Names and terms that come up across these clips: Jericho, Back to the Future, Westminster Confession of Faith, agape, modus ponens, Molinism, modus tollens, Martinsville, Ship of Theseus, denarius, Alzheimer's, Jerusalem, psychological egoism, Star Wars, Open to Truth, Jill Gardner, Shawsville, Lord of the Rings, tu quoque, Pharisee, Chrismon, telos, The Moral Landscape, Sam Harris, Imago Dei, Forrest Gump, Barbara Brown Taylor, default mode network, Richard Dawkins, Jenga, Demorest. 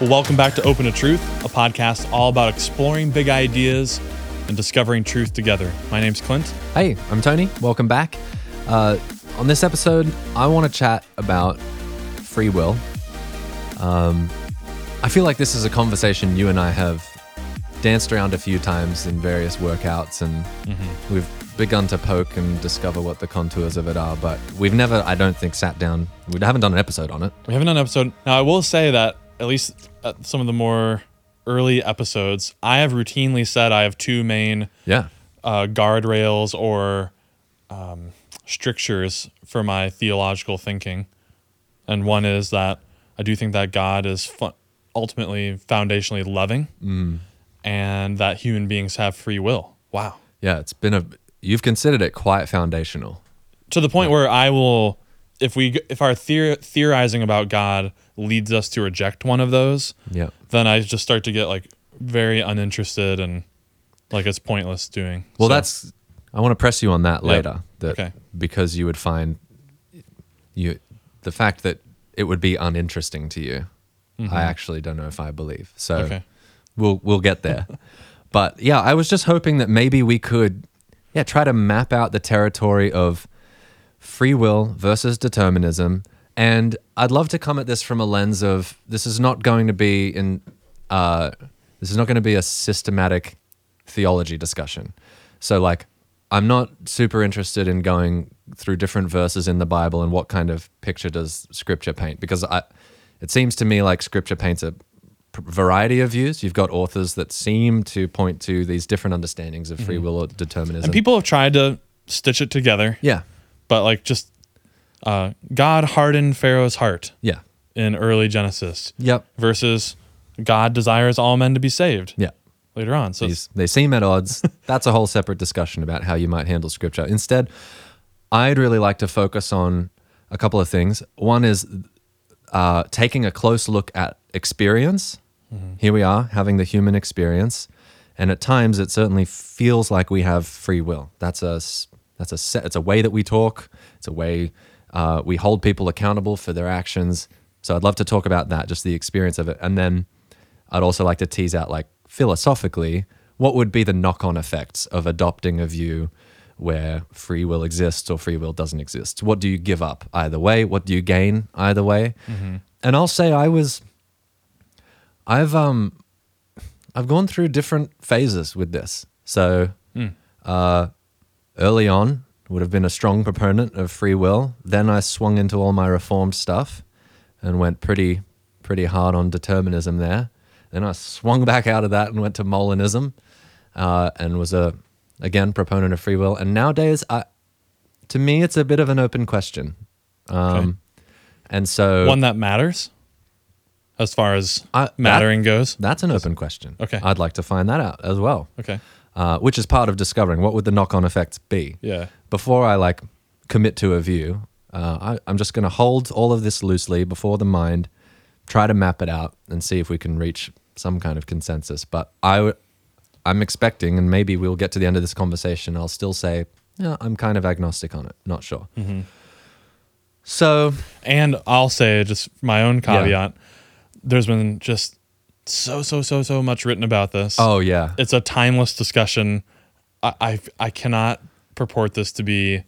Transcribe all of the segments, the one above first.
Well, welcome back to Open to Truth, a podcast all about exploring big ideas and discovering truth together. My name's Clint. Hey, I'm Tony. Welcome back. On this episode, I want to chat about free will. I feel like this is a conversation you and I have danced around a few times in various workouts, and we've begun to poke and discover what the contours of it are, but we've never, I don't think, sat down. We haven't done an episode on it. Now, I will say that at least at some of the more early episodes, I have routinely said I have two main guardrails or strictures for my theological thinking. And one is that I do think that God is ultimately foundationally loving and that human beings have free will. Wow. Yeah, it's been you've considered it quite foundational. To the point where I will, if our theorizing about God leads us to reject one of those, then I just start to get like very uninterested and like it's pointless doing. Well, I want to press you on that later. Because you would find the fact that it would be uninteresting to you. I actually don't know if I believe. So we'll get there. But yeah, I was just hoping that maybe we could try to map out the territory of free will versus determinism. And I'd love to come at this from a lens of this is not going to be a systematic theology discussion. So like I'm not super interested in going through different verses in the Bible and what kind of picture does Scripture paint, because it seems to me like Scripture paints a variety of views. You've got authors that seem to point to these different understandings of free will or determinism. And people have tried to stitch it together. Yeah. But like just God hardened Pharaoh's heart. Yeah. In early Genesis. Yep. Versus God desires all men to be saved. Yeah. Later on. So they seem at odds. That's a whole separate discussion about how you might handle Scripture. Instead, I'd really like to focus on a couple of things. One is taking a close look at experience. Here we are having the human experience, and at times it certainly feels like we have free will. It's a way that we talk. It's a way we hold people accountable for their actions. So I'd love to talk about that, just the experience of it, and then I'd also like to tease out, like, philosophically, what would be the knock-on effects of adopting a view where free will exists or free will doesn't exist? What do you give up either way? What do you gain either way? And I'll say I've gone through different phases with this. So early on, would have been a strong proponent of free will. Then I swung into all my reformed stuff and went pretty hard on determinism there. Then I swung back out of that and went to Molinism and was again proponent of free will. And nowadays, to me, it's a bit of an open question. And so one that matters. As far as mattering goes? That's an open question. Okay. I'd like to find that out as well. Okay. Which is part of discovering what would the knock-on effects be. Yeah. Before I commit to a view, I'm just going to hold all of this loosely before the mind, try to map it out and see if we can reach some kind of consensus. But I'm expecting, and maybe we'll get to the end of this conversation, I'll still say, I'm kind of agnostic on it, not sure. So... And I'll say just my own caveat... Yeah. There's been just so much written about this. Oh, yeah. It's a timeless discussion. I cannot purport this to be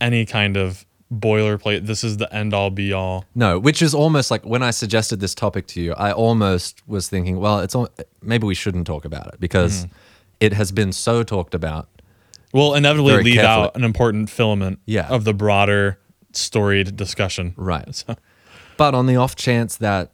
any kind of boilerplate. This is the end-all, be-all. No, which is almost like when I suggested this topic to you, I almost was thinking, well, maybe we shouldn't talk about it because it has been so talked about. We'll inevitably leave out an important filament of the broader storied discussion. Right. So. But on the off chance that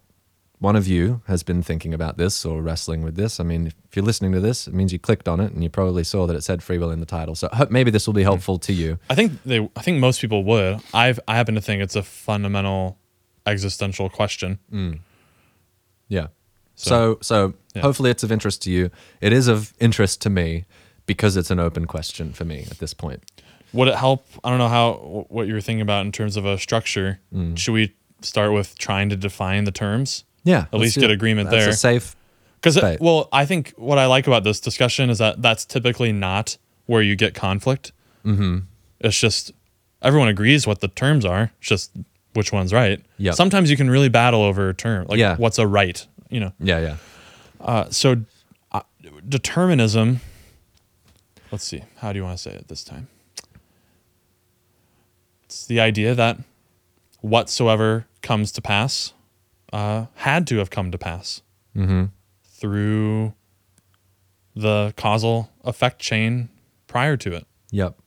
one of you has been thinking about this or wrestling with this, I mean, if you're listening to this, it means you clicked on it and you probably saw that it said free will in the title. So maybe this will be helpful to you. I think most people would. I happen to think it's a fundamental existential question. Yeah. So hopefully it's of interest to you. It is of interest to me because it's an open question for me at this point. Would it help? I don't know what you were thinking about in terms of a structure. Should we start with trying to define the terms? Yeah. At least get agreement there. That's a safe debate. Well, I think what I like about this discussion is that that's typically not where you get conflict. It's just everyone agrees what the terms are. It's just which one's right. Sometimes you can really battle over a term. What's a right you know. Yeah, yeah. So determinism, let's see, how do you want to say it this time? It's the idea that whatsoever comes to pass had to have come to pass mm-hmm. through the causal effect chain prior to it. Yep.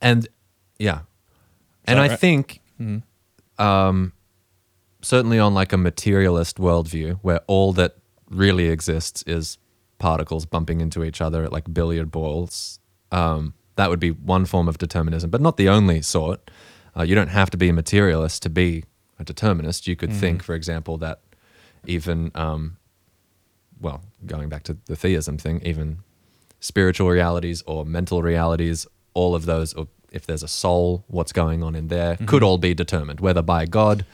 And yeah. And I think mm-hmm. Certainly on like a materialist worldview where all that really exists is particles bumping into each other at like billiard balls, that would be one form of determinism, but not the only sort. You don't have to be a materialist to be a determinist. You could mm-hmm. think, for example, that even, well, going back to the theism thing, even spiritual realities or mental realities, all of those, or if there's a soul, what's going on in there, mm-hmm. could all be determined, whether by God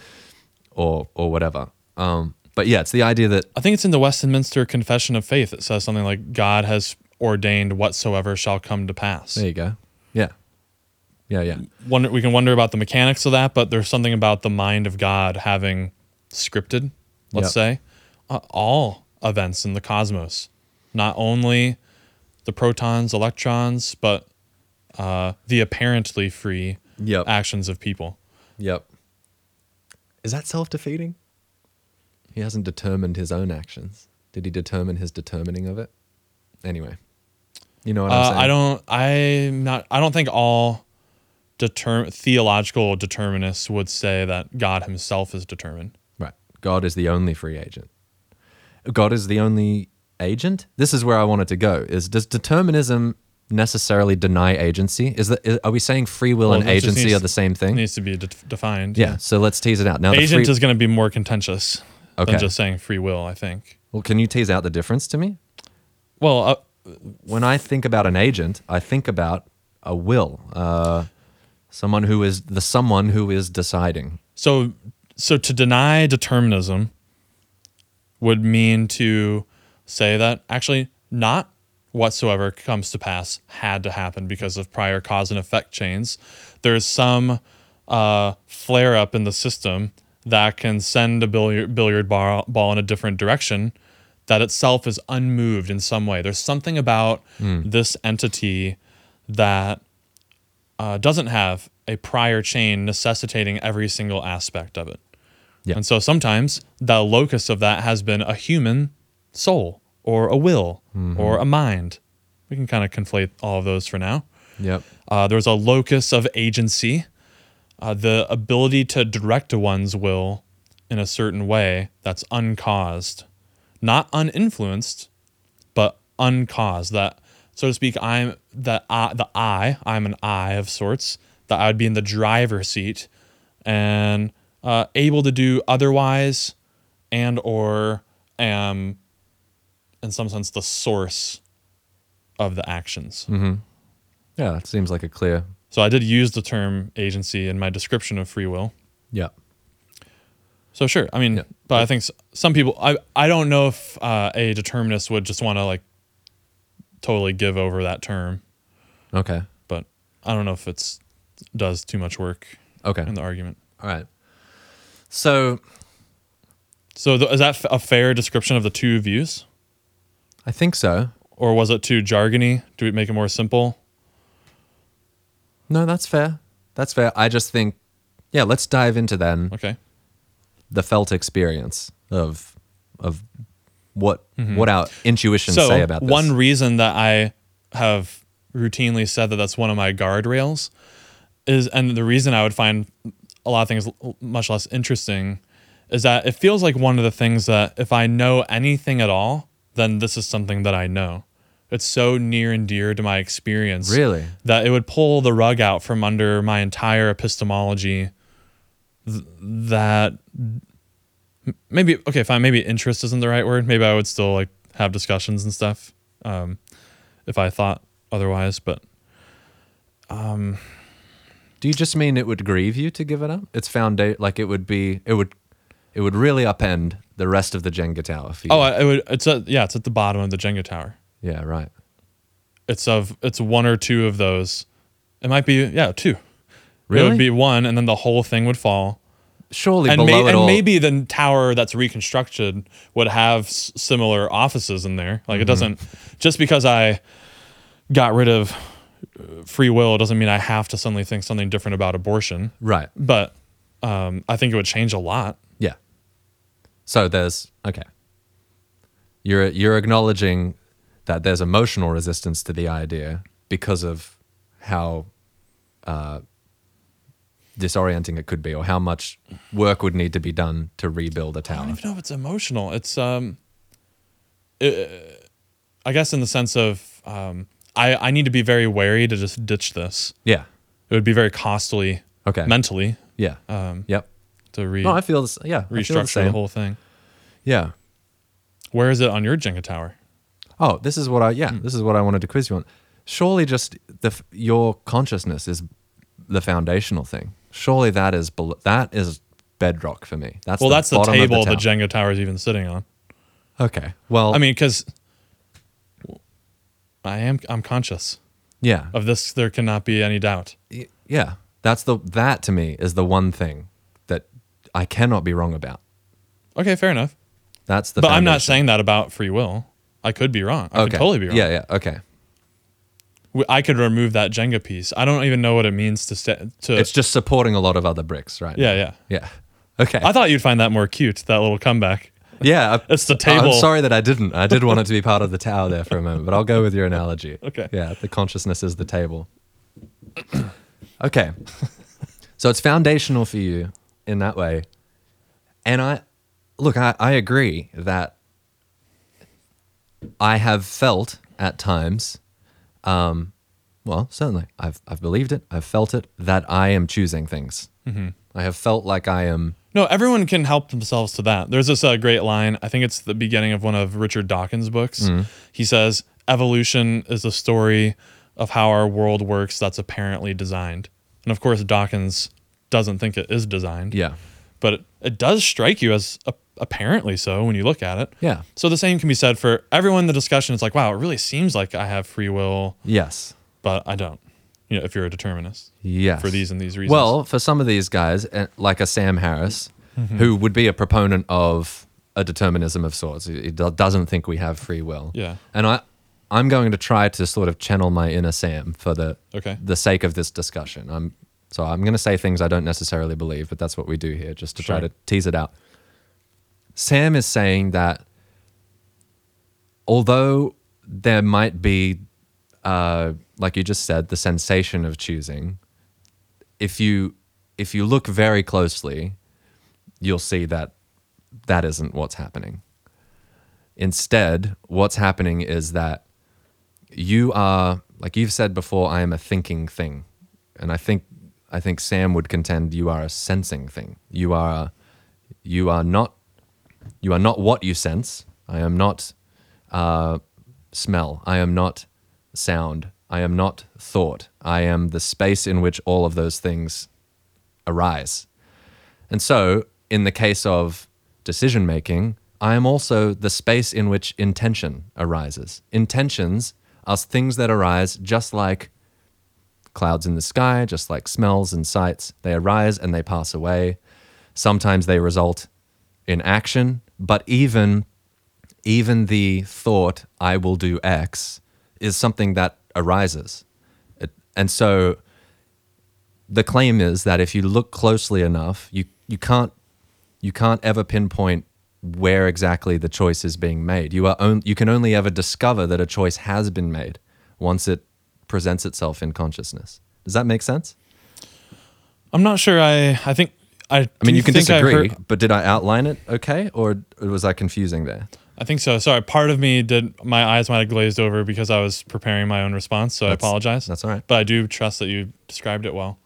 or whatever. But yeah, it's the idea that... I think it's in the Westminster Confession of Faith. It says something like, God has ordained whatsoever shall come to pass. There you go. Yeah. Yeah, yeah. We can wonder about the mechanics of that, but there's something about the mind of God having scripted, let's say, all events in the cosmos. Not only the protons, electrons, but the apparently free actions of people. Yep. Is that self-defeating? He hasn't determined his own actions. Did he determine his determining of it? Anyway, you know what I'm saying? I don't think all theological determinists would say that God himself is determined. Right. God is the only free agent. God is the only agent? This is where I wanted to go. Does determinism necessarily deny agency? Are we saying free will and agency are the same thing? It needs to be defined. Yeah, so let's tease it out. Now, agent is going to be more contentious. Okay. Than just saying free will, I think. Well, can you tease out the difference to me? Well, when I think about an agent, I think about a will, someone who is deciding. So to deny determinism would mean to say that actually not whatsoever comes to pass had to happen because of prior cause and effect chains. There's some flare up in the system that can send a billiard ball in a different direction that itself is unmoved in some way. There's something about this entity that doesn't have a prior chain necessitating every single aspect of it. Yeah. And so sometimes the locus of that has been a human soul or a will mm-hmm. or a mind. We can kind of conflate all of those for now. Yep. There's a locus of agency. The ability to direct one's will in a certain way that's uncaused, not uninfluenced, but uncaused. That, so to speak, I'm an I of sorts, that I would be in the driver's seat and able to do otherwise, and or am, in some sense, the source of the actions. Mm-hmm. Yeah, that seems like a clear... So I did use the term agency in my description of free will. Yeah. So sure, I mean, but I think some people, I don't know if a determinist would just want to like totally give over that term. Okay. But I don't know if it does too much work in the argument. All right. So is that a fair description of the two views? I think so. Or was it too jargony? Do we make it more simple? No, that's fair. That's fair. I just think, yeah, let's dive into then the felt experience of what our intuitions say about this. One reason that I have routinely said that that's one of my guardrails is, and the reason I would find a lot of things much less interesting is that it feels like one of the things that if I know anything at all, then this is something that I know. It's so near and dear to my experience that it would pull the rug out from under my entire epistemology maybe interest isn't the right word. Maybe I would still like have discussions and stuff if I thought otherwise. But do you just mean it would grieve you to give it up? It's foundation, like it would really upend the rest of the Jenga tower for you. Oh, it would. It's at the bottom of the Jenga tower. Yeah, right. It's one or two of those. It might be two. Really? It would be one, and then the whole thing would fall. surely and below it all. And maybe the tower that's reconstructed would have similar offices in there. Like, mm-hmm. It doesn't, just because I got rid of free will doesn't mean I have to suddenly think something different about abortion. Right. But I think it would change a lot. Yeah. So there's, okay. You're acknowledging that there's emotional resistance to the idea because of how disorienting it could be, or how much work would need to be done to rebuild a tower. I don't even know if it's emotional. It's, I guess, in the sense of I need to be very wary to just ditch this. Yeah, it would be very costly. Okay. Mentally. Yeah. Yep. To restructure the whole thing. Yeah. Where is it on your Jenga tower? Oh, this is what I wanted to quiz you on. Surely just your consciousness is the foundational thing. Surely that is bedrock for me. That's the table the Jenga tower is even sitting on. Okay. Well, I mean, because I'm conscious. Yeah. Of this, there cannot be any doubt. Yeah. That to me is the one thing that I cannot be wrong about. Okay, fair enough. That's the. But foundation. I'm not saying that about free will. I could be wrong. I could totally be wrong. Yeah. Yeah. Okay. I could remove that Jenga piece. I don't even know what it means to It's just supporting a lot of other bricks, right? Yeah, now. Yeah. Yeah. Okay. I thought you'd find that more cute, that little comeback. Yeah. It's the table. I'm sorry that I didn't. I did want it to be part of the tower there for a moment, but I'll go with your analogy. Okay. Yeah, the consciousness is the table. Okay. So it's foundational for you in that way. And I agree that I have felt at times... well, certainly I've believed it. I've felt it that I am choosing things. Mm-hmm. I have felt like I am. No, everyone can help themselves to that. There's this great line. I think it's the beginning of one of Richard Dawkins' books. Mm-hmm. He says, evolution is a story of how our world works that's apparently designed. And of course, Dawkins doesn't think it is designed. Yeah. But it does strike you as apparently so when you look at it. Yeah. So the same can be said for everyone in the discussion. It's like, wow, it really seems like I have free will. Yes. But I don't. You know, if you're a determinist. Yes. For these and these reasons. Well, for some of these guys, like a Sam Harris, mm-hmm. who would be a proponent of a determinism of sorts. He doesn't think we have free will. Yeah. And I'm going to try to sort of channel my inner Sam for the sake of this discussion. So I'm going to say things I don't necessarily believe, but that's what we do here, just to try to tease it out. Sam is saying that although there might be, like you just said, the sensation of choosing, if you look very closely, you'll see that that isn't what's happening. Instead, what's happening is that you are, like you've said before, I am a thinking thing. And I think Sam would contend you are a sensing thing. You are not what you sense. I am not smell. I am not sound. I am not thought. I am the space in which all of those things arise. And so, in the case of decision-making, I am also the space in which intention arises. Intentions are things that arise just like clouds in the sky, just like smells and sights. They arise and they pass away. Sometimes they result in action, but even the thought, I will do X, is something that arises. And so the claim is that if you look closely enough, you can't ever pinpoint where exactly the choice is being made. You can only ever discover that a choice has been made once it presents itself in consciousness. Does that make sense? I'm not sure. I think... I mean, you can disagree, but did I outline it okay, or was I confusing there? I think so. Sorry, part of me my eyes might have glazed over because I was preparing my own response, so I apologize. That's all right. But I do trust that you described it well.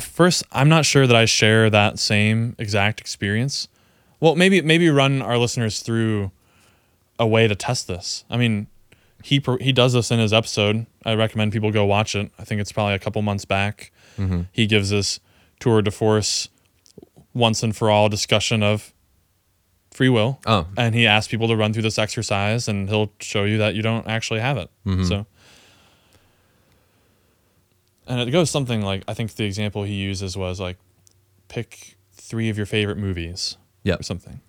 First, I'm not sure that I share that same exact experience. Well, maybe run our listeners through a way to test this. I mean... He does this in his episode. I recommend people go watch it. I think it's probably a couple months back. Mm-hmm. He gives this tour de force, once and for all discussion of free will. Oh. And he asks people to run through this exercise, and he'll show you that you don't actually have it. Mm-hmm. So, And it goes something like, I think the example he uses was like, pick 3 of your favorite movies, yep, or something,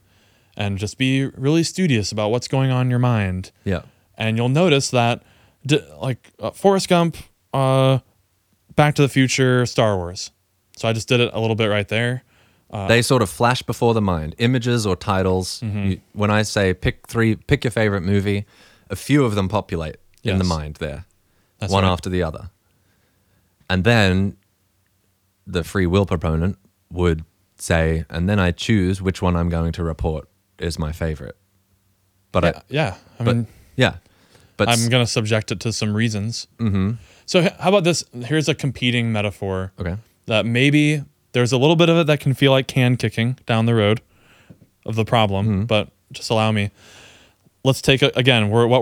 and just be really studious about what's going on in your mind. Yeah. And you'll notice that Forrest Gump, Back to the Future, Star Wars. So I just did it a little bit right there. They sort of flash before the mind, images or titles. Mm-hmm. When I say pick your favorite movie, a few of them populate, yes, in the mind there, that's one right, after the other. And then the free will proponent would say, and then I choose which one I'm going to report is my favorite. But I'm going to subject it to some reasons. Mm-hmm. So how about this? Here's a competing metaphor. Okay. That maybe there's a little bit of it that can feel like can kicking down the road of the problem, mm-hmm, but just allow me. Let's take what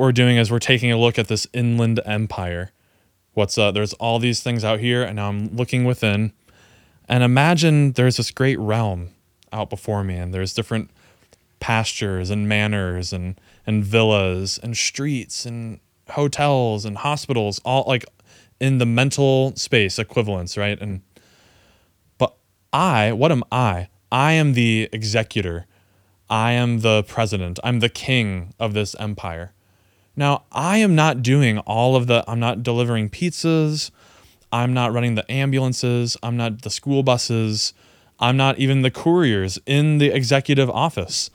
we're doing is we're taking a look at this inland empire. There's all these things out here, and now I'm looking within. And imagine there's this great realm out before me, and there's different pastures and manors and villas and streets and hotels and hospitals, all like in the mental space equivalents, right? What am I? I am the executor. I am the president. I'm the king of this empire. Now, I am not doing all of the, I'm not delivering pizzas. I'm not running the ambulances. I'm not the school buses. I'm not even the couriers in the executive office.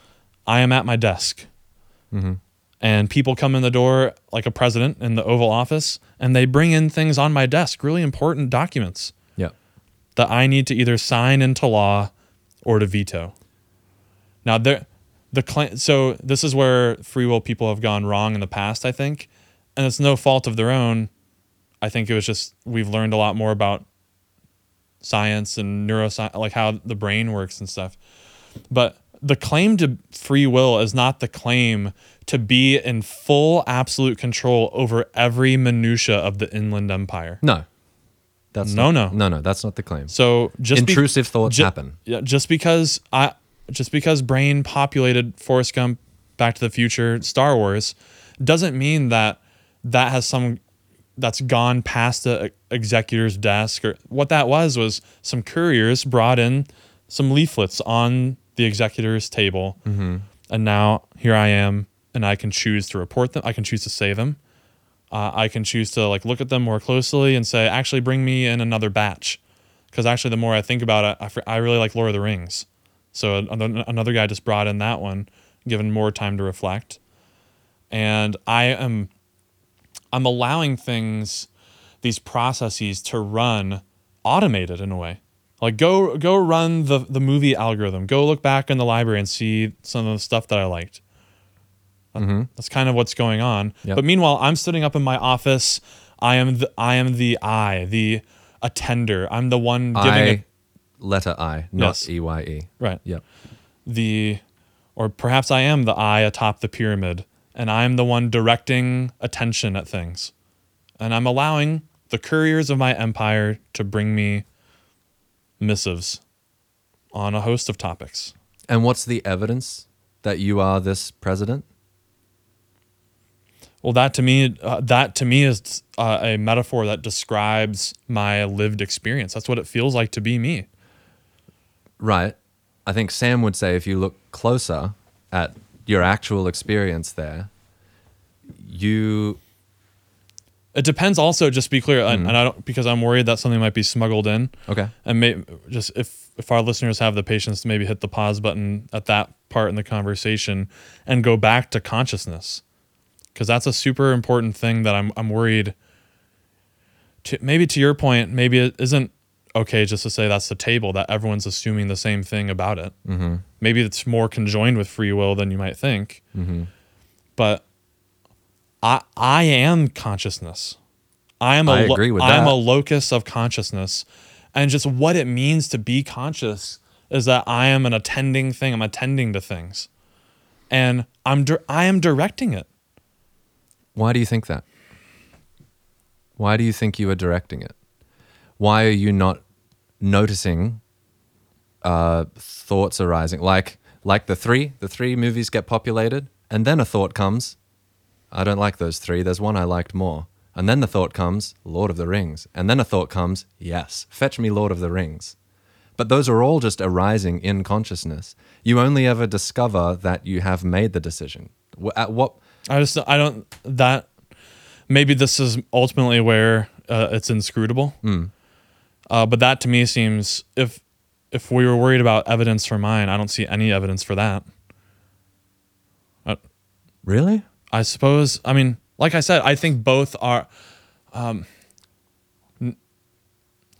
I am at my desk. Mm-hmm. And people come in the door like a president in the Oval Office, and they bring in things on my desk, really important documents. That I need to either sign into law or to veto. Now, so this is where free will people have gone wrong in the past, I think, and it's no fault of their own. I think it was just we've learned a lot more about science and neuroscience, like how the brain works and stuff. But the claim to free will is not the claim to be in full absolute control over every minutia of the inland empire. No. That's not the claim. So just intrusive thoughts happen. Yeah, just because brain populated Forrest Gump, Back to the Future, Star Wars, doesn't mean that has some that's gone past the executor's desk, or what that was some couriers brought in some leaflets on the executor's table, mm-hmm, and now here I am, and I can choose to report them. I can choose to save them. I can choose to look at them more closely and say, actually bring me in another batch. Because actually the more I think about it, I really like Lord of the Rings. So another guy just brought in that one, given more time to reflect. And I'm allowing things, these processes to run automated in a way. Like go run the movie algorithm. Go look back in the library and see some of the stuff that I liked. Mm-hmm. That's kind of what's going on. Yep. But meanwhile, I'm sitting up in my office. I am the attender. I'm the one giving letter I, not yes. EYE. Right. Yep. Or perhaps I am the I atop the pyramid, and I'm the one directing attention at things. And I'm allowing the couriers of my empire to bring me missives on a host of topics. And what's the evidence that you are this president? Well, that to me is a metaphor that describes my lived experience. That's what it feels like to be me. Right. I think Sam would say if you look closer at your actual experience there, It depends also, just to be clear, and I don't, because I'm worried that something might be smuggled in. Okay. And just if our listeners have the patience to maybe hit the pause button at that part in the conversation and go back to consciousness. Because that's a super important thing that I'm worried. Maybe to your point, maybe it isn't okay just to say that's the table, that everyone's assuming the same thing about it. Mm-hmm. Maybe it's more conjoined with free will than you might think. Mm-hmm. But I am consciousness. I am a locus of consciousness, and just what it means to be conscious is that I am an attending thing. I'm attending to things, and I am directing it. Why do you think that? Why do you think you are directing it? Why are you not noticing thoughts arising? Like the three movies get populated, and then a thought comes. I don't like those 3. There's one I liked more. And then the thought comes, Lord of the Rings. And then a thought comes, yes, fetch me Lord of the Rings. But those are all just arising in consciousness. You only ever discover that you have made the decision. At what? Maybe this is ultimately where it's inscrutable. Mm. But that to me seems, if we were worried about evidence for mine, I don't see any evidence for that. Really? I suppose, I mean, like I said, I think both are, how do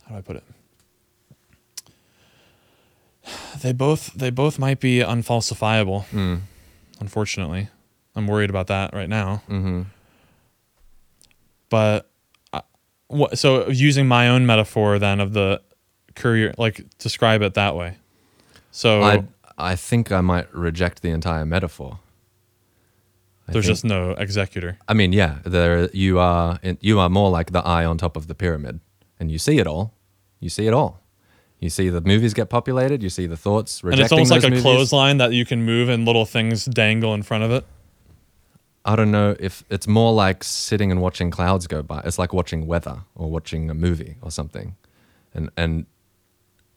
I put it? They both might be unfalsifiable. Mm. Unfortunately, I'm worried about that right now. Mm-hmm. But so using my own metaphor then of the courier, like describe it that way. So I think I might reject the entire metaphor. There's just no executor. I mean, yeah, you are more like the eye on top of the pyramid, and you see it all. You see it all. You see the movies get populated. You see the thoughts rejecting those movies. And it's almost like a clothesline that you can move, and little things dangle in front of it. I don't know if it's more like sitting and watching clouds go by. It's like watching weather or watching a movie or something. And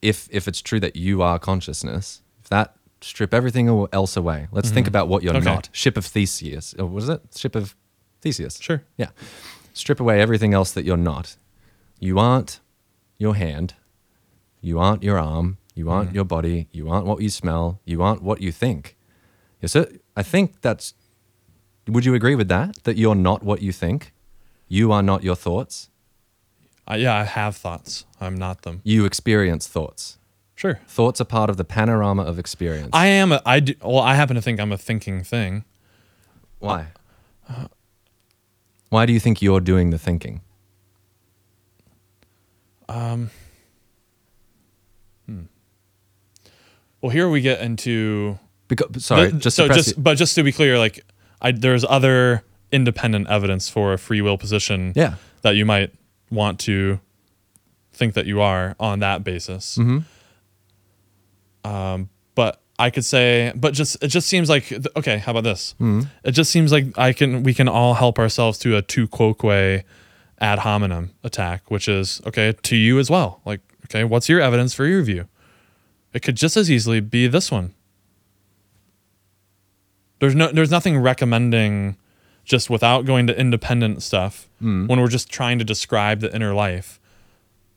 if it's true that you are consciousness, if that, strip everything else away. Let's think about what you're not. Ship of Theseus. Or was it? Ship of Theseus. Sure. Yeah. Strip away everything else that you're not. You aren't your hand. You aren't your arm. You aren't your body. You aren't what you smell. You aren't what you think. So I think that's... Would you agree with that? That you're not what you think? You are not your thoughts? Yeah, I have thoughts. I'm not them. You experience thoughts. Sure. Thoughts are part of the panorama of experience. I happen to think I'm a thinking thing. Why? Why do you think you're doing the thinking? Well, here we get into... Just to be clear, like... there's other independent evidence for a free will position that you might want to think that you are on that basis. Mm-hmm. But I could say, it just seems like, okay, how about this? Mm-hmm. It just seems like we can all help ourselves to a tu quoque ad hominem attack, which is, okay, to you as well. Like, okay, what's your evidence for your view? It could just as easily be this one. There's nothing recommending, just without going to independent stuff, when we're just trying to describe the inner life.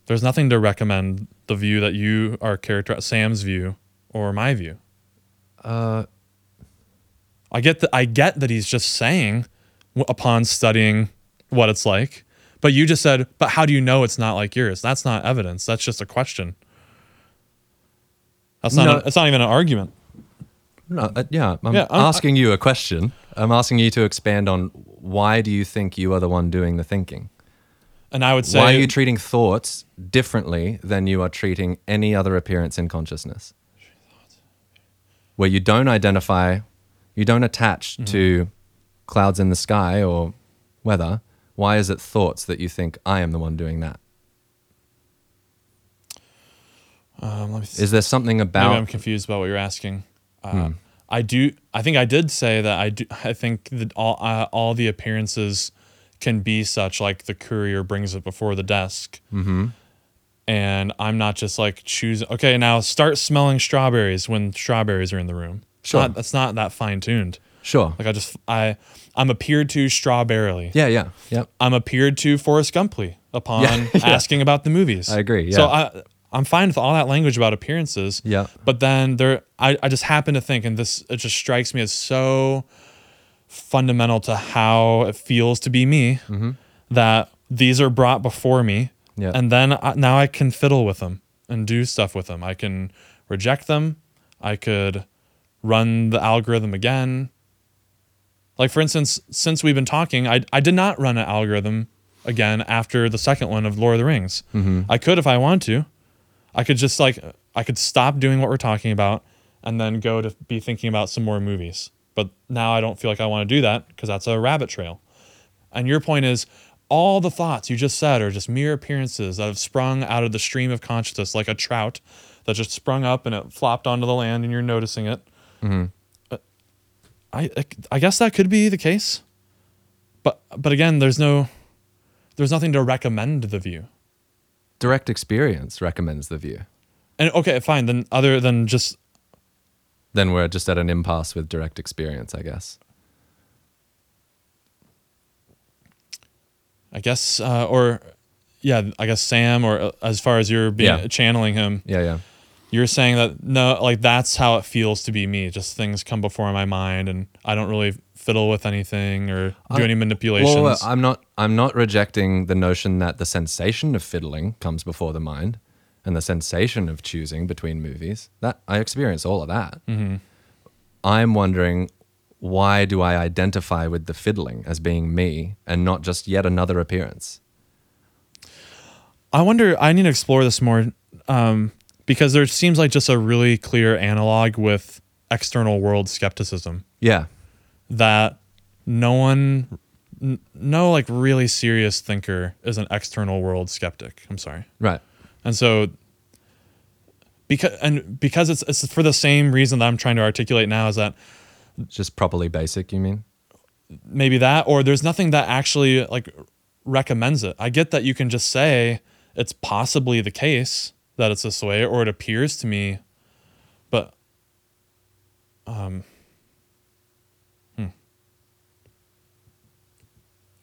There's nothing to recommend the view that you are characterizing, Sam's view or my view. I get that he's just saying upon studying what it's like, but you just said, but how do you know it's not like yours? That's not evidence. That's just a question. That's not even an argument. No, I'm asking you a question. I'm asking you to expand on why do you think you are the one doing the thinking? And I would say... Why are you treating thoughts differently than you are treating any other appearance in consciousness? Where you don't identify, you don't attach to clouds in the sky or weather. Why is it thoughts that you think I am the one doing that? Is there something about... Maybe I'm confused about what you're asking. I think that all the appearances can be such, like the courier brings it before the desk. Mm-hmm. And I'm not just like choosing, okay, now start smelling strawberries when strawberries are in the room. Sure. That's not that fine tuned. Sure. Like I'm appeared to strawberrily. Yeah. Yep. I'm appeared to Forrest Gumply upon asking about the movies. I agree. Yeah. So I'm fine with all that language about appearances, but then I just happen to think, and it just strikes me as so fundamental to how it feels to be me, that these are brought before me, and then now I can fiddle with them and do stuff with them. I can reject them. I could run the algorithm again. Like, for instance, since we've been talking, I did not run an algorithm again after the second one of Lord of the Rings. Mm-hmm. I could if I want to. I could stop doing what we're talking about and then go to be thinking about some more movies. But now I don't feel like I want to do that because that's a rabbit trail. And your point is all the thoughts you just said are just mere appearances that have sprung out of the stream of consciousness, like a trout that just sprung up and it flopped onto the land and you're noticing it. Mm-hmm. I guess that could be the case. But again, there's no... there's nothing to recommend the view. Direct experience recommends the view. And okay, fine. Then other than just... Then we're just at an impasse with direct experience, I guess. I guess, or yeah, I guess Sam, or as far as you're being channeling him. Yeah, yeah. You're saying that, no, like that's how it feels to be me. Just things come before my mind and I don't really fiddle with anything or do any manipulations. Well, I'm not rejecting the notion that the sensation of fiddling comes before the mind and the sensation of choosing between movies. That I experience all of that. Mm-hmm. I'm wondering, why do I identify with the fiddling as being me and not just yet another appearance? I wonder, I need to explore this more because there seems like just a really clear analog with external world skepticism. Yeah. That no really serious thinker is an external world skeptic. I'm sorry. Right. And so, because it's for the same reason that I'm trying to articulate now, is that it's just properly basic, you mean? Maybe that, or there's nothing that actually like recommends it. I get that you can just say it's possibly the case that it's this way, or it appears to me, but,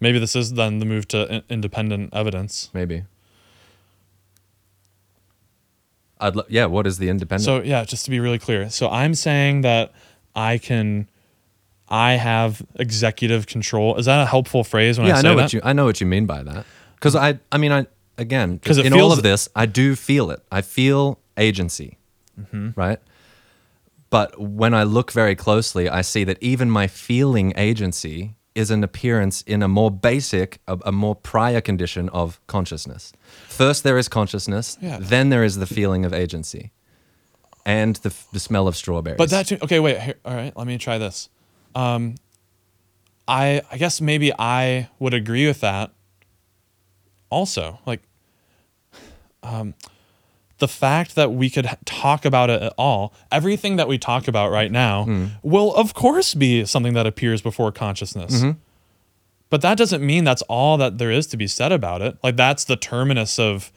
Maybe this is then the move to independent evidence. Maybe. What is the independent? So yeah, just to be really clear. So I'm saying that I have executive control. Is that a helpful phrase when I say that? I know what you mean by that. Because because in all of this, I do feel it. I feel agency, right? But when I look very closely, I see that even my feeling agency is an appearance in a more basic, a more prior condition of consciousness. First there is consciousness, then there is the feeling of agency and the smell of strawberries. But that too, okay, wait, here, all right, let me try this. I guess maybe I would agree with that also. Like the fact that we could talk about it at all, everything that we talk about right now will of course be something that appears before consciousness. But that doesn't mean that's all that there is to be said about it. Like that's the terminus of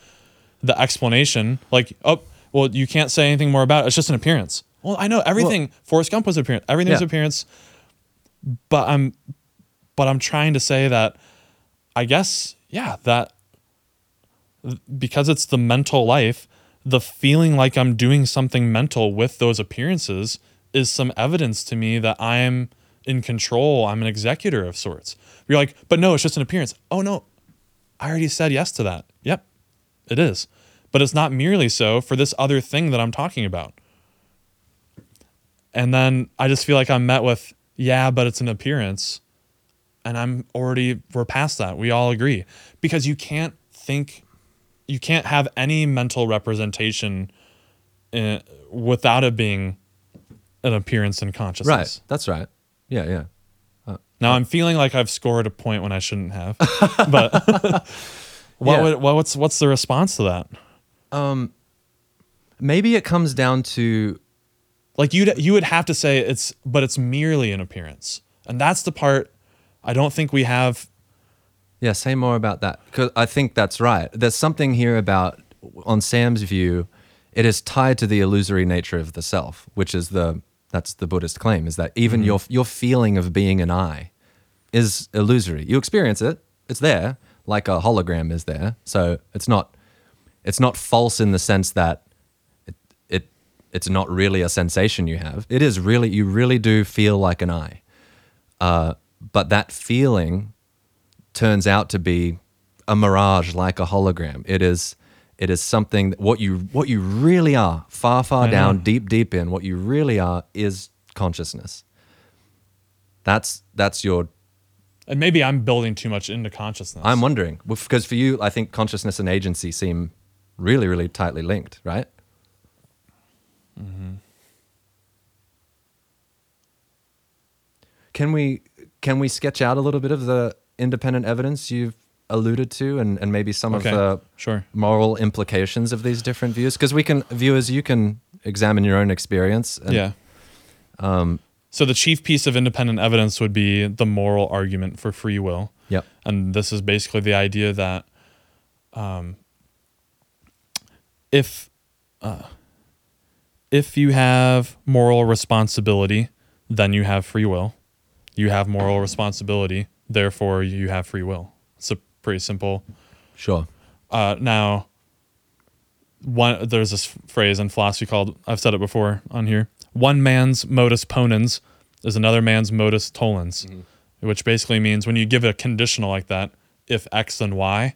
the explanation. Like, oh, well, you can't say anything more about it. It's just an appearance. Well, I know everything. Well, Forrest Gump was an appearance. Everything's an appearance. But I'm trying to say that, I guess, that because it's the mental life, the feeling like I'm doing something mental with those appearances is some evidence to me that I'm in control. I'm an executor of sorts. You're like, but no, it's just an appearance. Oh no, I already said yes to that. Yep, it is. But it's not merely so for this other thing that I'm talking about. And then I just feel like I'm met with, yeah, but it's an appearance. And we're past that. We all agree. Because you can't have any mental representation without it being an appearance in consciousness. Right, that's right. Yeah, yeah. Now I'm feeling like I've scored a point when I shouldn't have. But what's the response to that? Maybe it comes down to like you would have to say it's merely an appearance, and that's the part I don't think we have. Yeah, say more about that, because I think that's right. There's something here about, on Sam's view, it is tied to the illusory nature of the self, which is that's the Buddhist claim, is that even your feeling of being an I is illusory. You experience it, it's there, like a hologram is there. So it's not false in the sense that it's not really a sensation you have. It is really, you really do feel like an I. But that feeling turns out to be a mirage, like a hologram. It is something that what you really are, far down, deep in, what you really are is consciousness. That's your. And maybe I'm building too much into consciousness. I'm wondering, because for you, I think consciousness and agency seem really, really tightly linked, right? Mm-hmm. Can we sketch out a little bit of the independent evidence you've alluded to, and maybe some of the moral implications of these different views, because you can examine your own experience. And, so the chief piece of independent evidence would be the moral argument for free will. Yep. And this is basically the idea that if you have moral responsibility, then you have free will. You have moral responsibility, therefore you have free will. It's a pretty simple. Sure. Now, there's this phrase in philosophy called, I've said it before on here, one man's modus ponens is another man's modus tollens, mm-hmm. which basically means when you give a conditional like that, if X then Y,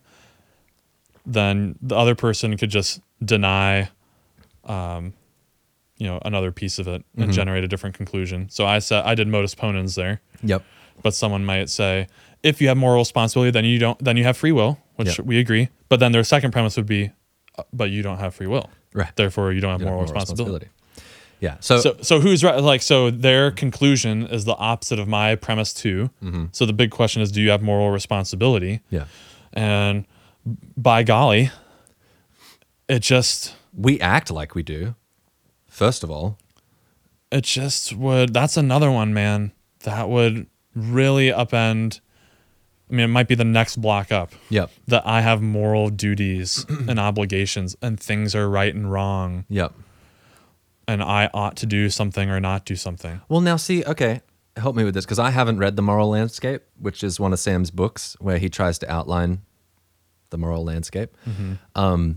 then the other person could just deny another piece of it and mm-hmm. generate a different conclusion. So I did modus ponens there. Yep. But someone might say, if you have moral responsibility, then you have free will, which yep. we agree. But then their second premise would be, but you don't have free will. Right. Therefore, you don't have moral responsibility. Yeah. So who's right? Like, so their conclusion is the opposite of my premise too. Mm-hmm. So the big question is, do you have moral responsibility? Yeah. And by golly, we act like we do. First of all, that's another one, man, that would really upend. I mean, it might be the next block up. Yep. That I have moral duties and obligations and things are right and wrong. Yep. And I ought to do something or not do something. Well, now see, okay, help me with this because I haven't read The Moral Landscape, which is one of Sam's books where he tries to outline the moral landscape. Mm-hmm.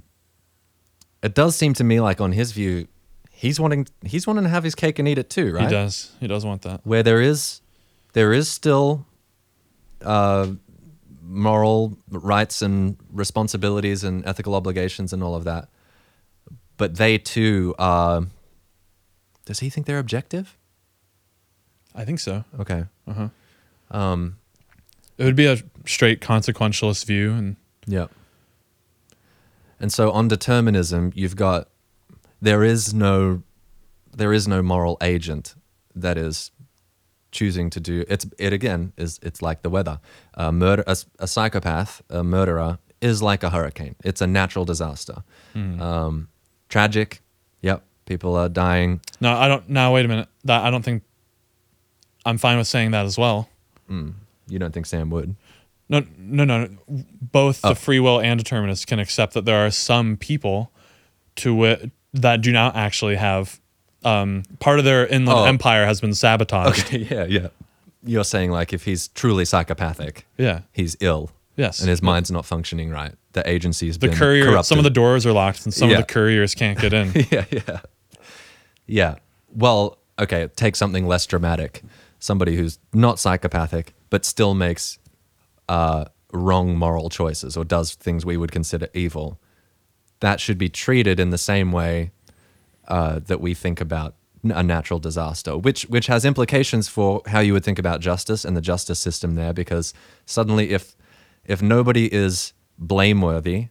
It does seem to me like on his view, he's wanting to have his cake and eat it too, right? He does want that. Where there is still moral rights and responsibilities and ethical obligations and all of that, but they too are. Does he think they're objective? I think so. Okay. Uh huh. It would be a straight consequentialist view, and yeah. And so on determinism, you've got. There is no moral agent that is choosing to do. It's like the weather. A psychopath, a murderer is like a hurricane. It's a natural disaster. Mm. Tragic. Yep, people are dying. No, I don't. Now wait a minute. That I don't think. I'm fine with saying that as well. Mm. You don't think Sam would? No. Both the free will and determinists can accept that there are some people that do not actually have part of their inland empire has been sabotaged. Okay, yeah. You're saying like if he's truly psychopathic, yeah, he's ill. Yes. And his mind's not functioning right. The agency's been corrupted. Some of the doors are locked and some of the couriers can't get in. Yeah. Well, okay, take something less dramatic. Somebody who's not psychopathic but still makes wrong moral choices or does things we would consider evil. That should be treated in the same way that we think about a natural disaster, which has implications for how you would think about justice and the justice system there, because suddenly if nobody is blameworthy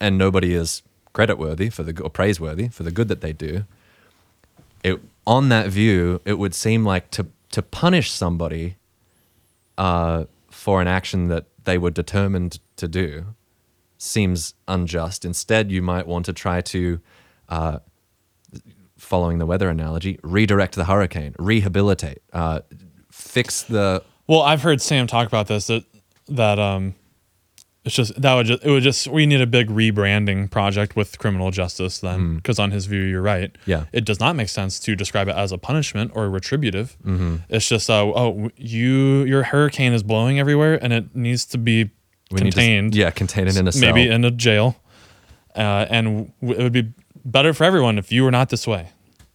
and nobody is creditworthy or praiseworthy for the good that they do, on that view, it would seem like to punish somebody for an action that they were determined to do seems unjust. Instead, you might want to try to, following the weather analogy, redirect the hurricane, rehabilitate, fix the. Well, I've heard Sam talk about this that we need a big rebranding project with criminal justice then, because on his view, you're right. Yeah, it does not make sense to describe it as a punishment or a retributive. Mm-hmm. It's just your hurricane is blowing everywhere and it needs to be. Contain it in a cell. Maybe in a jail. And it would be better for everyone if you were not this way.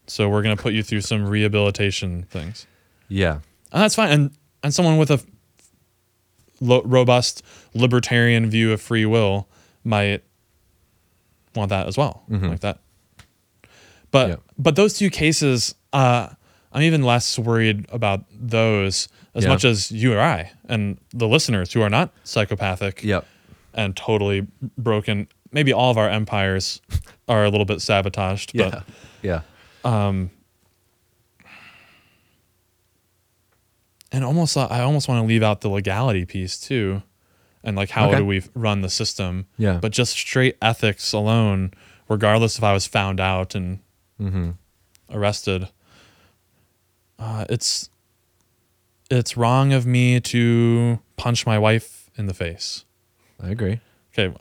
So we're going to put you through some rehabilitation things. Yeah. And that's fine. And someone with a robust libertarian view of free will might want that as well. Mm-hmm. Like that. But but those two cases, I'm even less worried about those as much as you or I and the listeners who are not psychopathic and totally broken. Maybe all of our empires are a little bit sabotaged. But, yeah. And I almost want to leave out the legality piece too, and like how do we run the system? Yeah. But just straight ethics alone, regardless if I was found out and arrested, it's wrong of me to punch my wife in the face. I agree. Okay,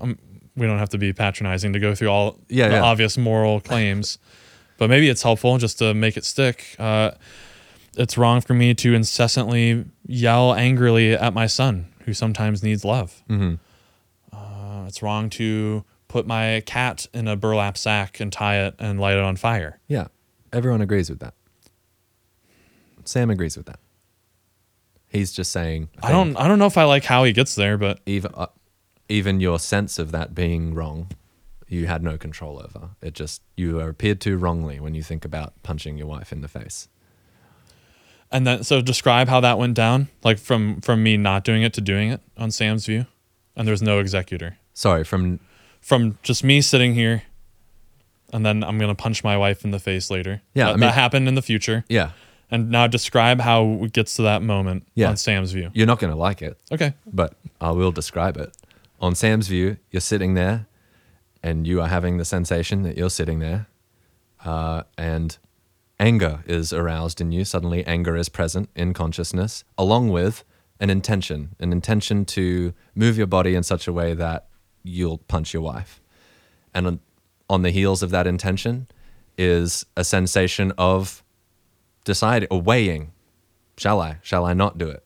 we don't have to be patronizing to go through all the obvious moral claims, but maybe it's helpful just to make it stick. It's wrong for me to incessantly yell angrily at my son, who sometimes needs love. Mm-hmm. It's wrong to put my cat in a burlap sack and tie it and light it on fire. Yeah, everyone agrees with that. Sam agrees with that. He's just saying... I don't know if I like how he gets there, but... Even your sense of that being wrong, you had no control over. It just, you are appeared to wrongly when you think about punching your wife in the face. And then, so describe how that went down, like from me not doing it to doing it on Sam's view. And there's no executor. Sorry, from just me sitting here, and then I'm going to punch my wife in the face later. Yeah. That happened in the future. Yeah. And now describe how it gets to that moment on Sam's view. You're not going to like it. Okay. But I will describe it. On Sam's view, you're sitting there and you are having the sensation that you're sitting there and anger is aroused in you. Suddenly anger is present in consciousness, along with an intention to move your body in such a way that you'll punch your wife. And on the heels of that intention is a sensation of deciding or weighing, shall I not do it?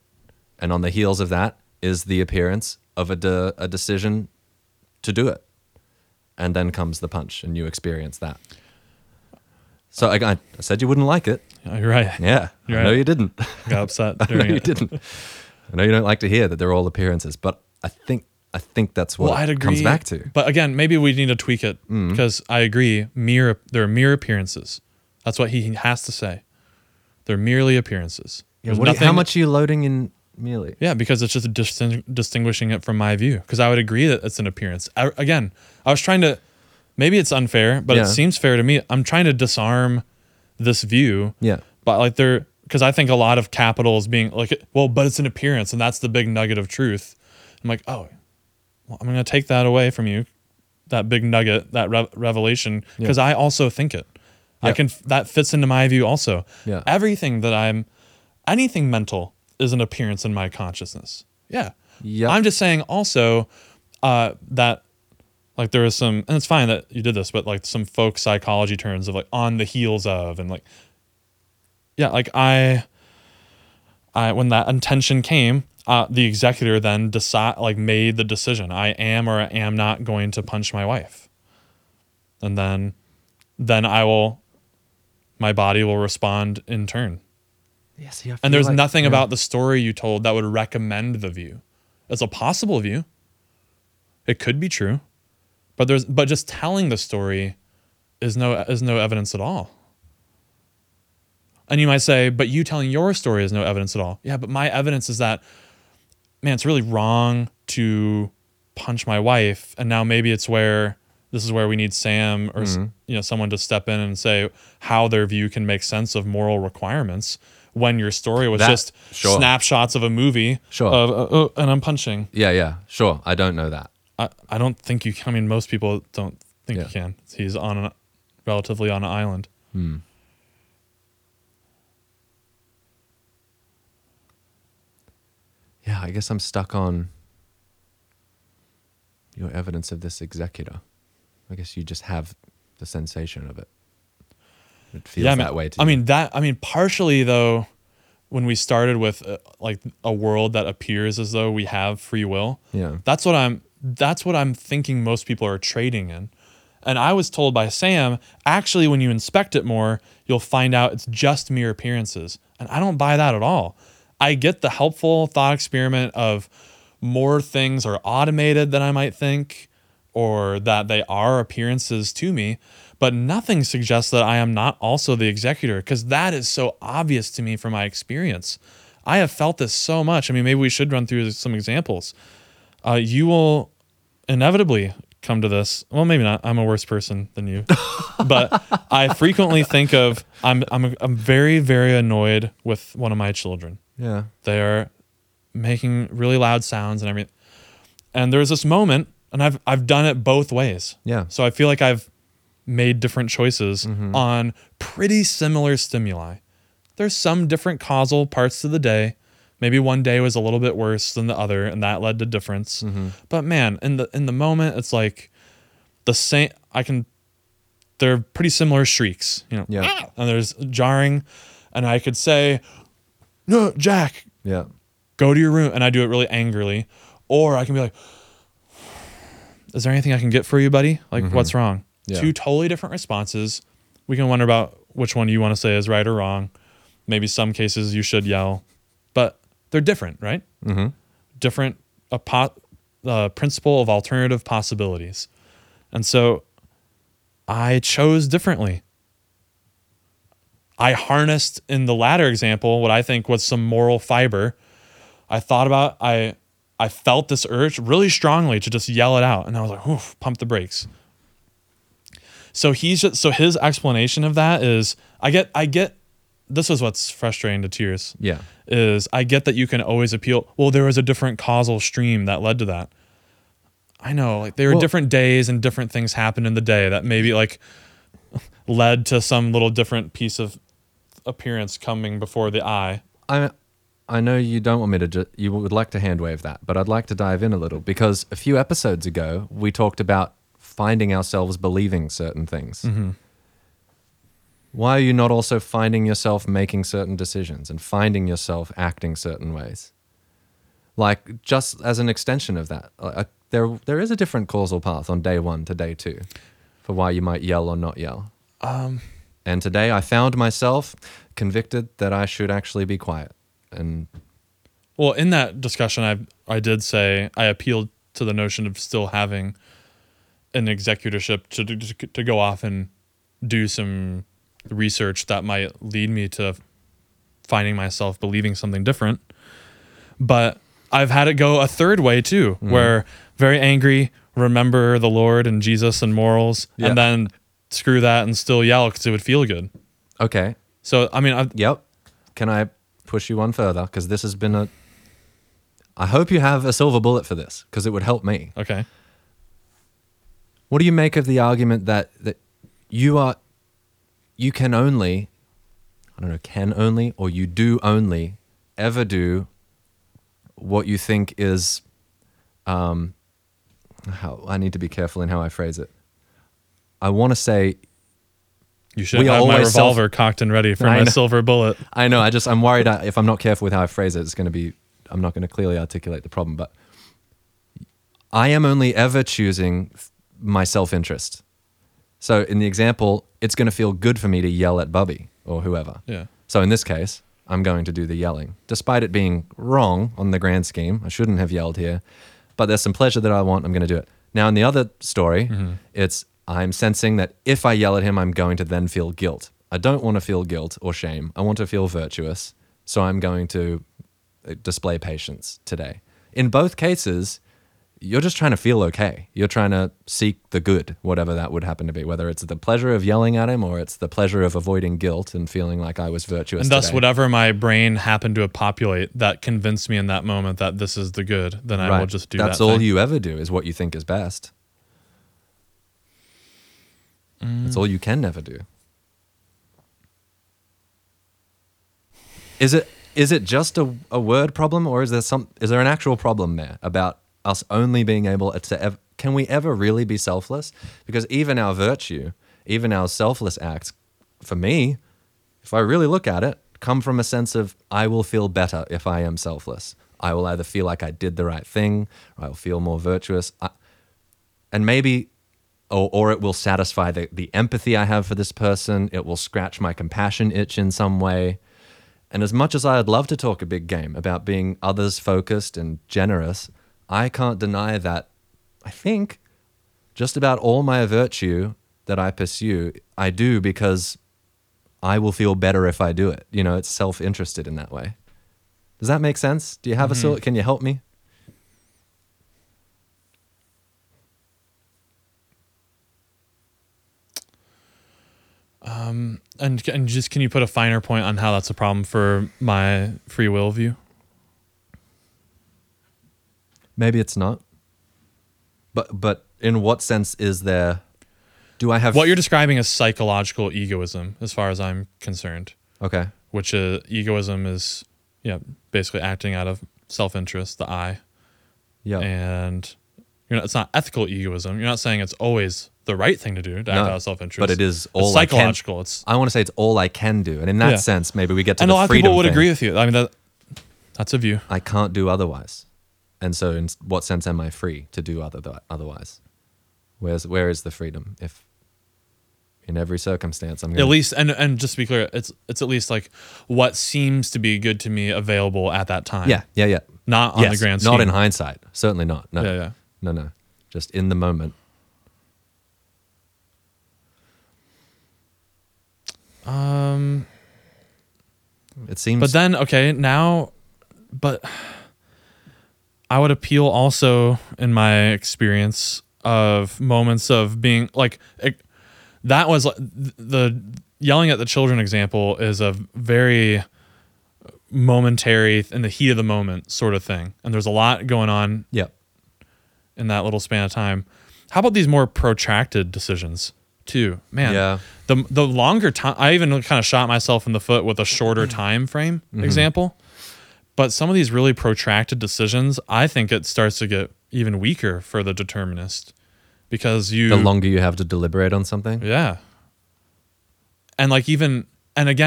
And on the heels of that is the appearance of a decision to do it. And then comes the punch, and you experience that. So I said you wouldn't like it. You're right. Yeah, you're right. I know you didn't. Got upset during it. You didn't. I know you don't like to hear that they're all appearances, but I think that's what it comes back to. But again, maybe we need to tweak it, because I agree, there are mere appearances. That's what he has to say. They're merely appearances. Yeah, how much are you loading in... Merely. Yeah, because it's just distinguishing it from my view. Because I would agree that it's an appearance. I was trying to, maybe it's unfair, but it seems fair to me. I'm trying to disarm this view. Yeah. But because I think a lot of capital is being like, well, but it's an appearance, and that's the big nugget of truth. I'm like, oh, well, I'm going to take that away from you, that big nugget, that revelation, because I also think it. Yeah. That fits into my view also. Yeah. Anything mental is an appearance in my consciousness. Yeah. Yep. I'm just saying also that like there is some, and it's fine that you did this, but like some folk psychology terms of like on the heels of, and like, yeah, like I when that intention came, the executor then made the decision. I am or I am not going to punch my wife. And then my body will respond in turn. Yeah, so and there's nothing about the story you told that would recommend the view. It's a possible view. It could be true, but just telling the story is no evidence at all. And you might say, but you telling your story is no evidence at all. Yeah, but my evidence is that, man, it's really wrong to punch my wife, and now maybe it's where this is where we need Sam or someone to step in and say how their view can make sense of moral requirements. When your story was snapshots of a movie and I'm punching. Yeah, sure. I don't know that. I don't think you can. I mean, most people don't think you can. He's relatively on an island. Hmm. Yeah, I guess I'm stuck on your evidence of this executor. I guess you just have the sensation of it. It feels that way to you. I mean, partially though, when we started with like a world that appears as though we have free will, that's what I'm thinking most people are trading in. And I was told by Sam, actually, when you inspect it more, you'll find out it's just mere appearances. And I don't buy that at all. I get the helpful thought experiment of more things are automated than I might think, or that they are appearances to me. But nothing suggests that I am not also the executor, because that is so obvious to me from my experience. I have felt this so much. I mean, maybe we should run through some examples. You will inevitably come to this. Well, maybe not. I'm a worse person than you. But I frequently think of, I'm very, very annoyed with one of my children. Yeah. They are making really loud sounds and everything. And there's this moment, and I've done it both ways. Yeah. So I feel like I've made different choices on pretty similar stimuli. There's some different causal parts to the day, Maybe one day was a little bit worse than the other, and that led to difference. Mm-hmm. But man, in the moment, it's like the same. They're pretty similar shrieks, you know. Yeah. Ah! And there's jarring, and I could say, "No, Jack. Yeah. Go to your room," and I do it really angrily, or I can be like, "Is there anything I can get for you, buddy? Like, mm-hmm. what's wrong?" Yeah. Two totally different responses. We can wonder about which one you want to say is right or wrong. Maybe some cases you should yell, but they're different, right? Mm-hmm. Different principle of alternative possibilities, and so I chose differently. I harnessed in the latter example what I think was some moral fiber. I thought about, I felt this urge really strongly to just yell it out, and I was like, "Oof, pump the brakes." So his explanation of that is, I get. This is what's frustrating to tears. Yeah, is I get that you can always appeal. Well, there was a different causal stream that led to that. I know, like there were different days and different things happened in the day that maybe like led to some little different piece of appearance coming before the eye. I know you don't want me to. You would like to hand wave that, but I'd like to dive in a little, because a few episodes ago we talked about finding ourselves believing certain things. Mm-hmm. Why are you not also finding yourself making certain decisions and finding yourself acting certain ways? Like, just as an extension of that, there is a different causal path on day one to day two for why you might yell or not yell. And today I found myself convicted that I should actually be quiet. And well, in that discussion, I did say I appealed to the notion of still having an executorship to go off and do some research that might lead me to finding myself believing something different. But I've had it go a third way too, mm-hmm. where very angry, remember the Lord and Jesus and morals, yeah. and then screw that and still yell because it would feel good. Okay. So, I mean, yep. Can I push you one further? Because this has been I hope you have a silver bullet for this, because it would help me. Okay. What do you make of the argument that you can only, I don't know, or you do only ever do what you think is, I need to be careful in how I phrase it. I want to say, you should have my revolver cocked and ready for my silver bullet. I know. I'm worried if I'm not careful with how I phrase it, I'm not going to clearly articulate the problem, but I am only ever choosing my self-interest. So in the example, it's going to feel good for me to yell at Bubby or whoever. Yeah. So in this case, I'm going to do the yelling, despite it being wrong on the grand scheme. I shouldn't have yelled here, but there's some pleasure that I want. I'm going to do it. Now, in the other story, mm-hmm. I'm sensing that if I yell at him, I'm going to then feel guilt. I don't want to feel guilt or shame. I want to feel virtuous. So I'm going to display patience today. In both cases, you're just trying to feel okay. You're trying to seek the good, whatever that would happen to be, whether it's the pleasure of yelling at him or it's the pleasure of avoiding guilt and feeling like I was virtuous. And thus, whatever my brain happened to populate that convinced me in that moment that this is the good, then I will just do that. That's all you ever do, is what you think is best. That's all you can ever do. Is it just a word problem, or is there an actual problem there about us only being able to can we ever really be selfless? Because even our virtue, even our selfless acts, for me, if I really look at it, come from a sense of, I will feel better if I am selfless. I will either feel like I did the right thing, or I'll feel more virtuous. And maybe, or it will satisfy the empathy I have for this person. It will scratch my compassion itch in some way. And as much as I'd love to talk a big game about being others focused and generous, I can't deny that I think just about all my virtue that I pursue, I do because I will feel better if I do it. You know, it's self-interested in that way. Does that make sense? Do you have a can you help me? And just, can you put a finer point on how that's a problem for my free will view? Maybe it's not. But in what sense is there... Do I have... What you're describing is psychological egoism, as far as I'm concerned. Okay. Which egoism is yeah, basically acting out of self-interest, the I. Yeah. And you're not, it's not ethical egoism. You're not saying it's always the right thing to do to act out of self-interest. But it is all it's psychological. I want to say it's all I can do. And in that sense, maybe we get to the freedom thing. And a lot of people would agree with you. I mean, that's a view. I can't do otherwise. And so in what sense am I free to do otherwise? Where is the freedom if in every circumstance I'm going to... At least, and just to be clear, it's at least like what seems to be good to me available at that time. Yeah. Not on the grand scheme. Not in hindsight. Certainly not. No. Yeah. No. Just in the moment. It seems... But then, but I would appeal also in my experience of moments of being like... That was the yelling at the children example is a very momentary in the heat of the moment sort of thing. And there's a lot going on in that little span of time. How about these more protracted decisions too? Man, the longer time, I even kind of shot myself in the foot with a shorter time frame example. But some of these really protracted decisions, I think it starts to get even weaker for the determinist. Because the longer you have to deliberate on something. Yeah. And again,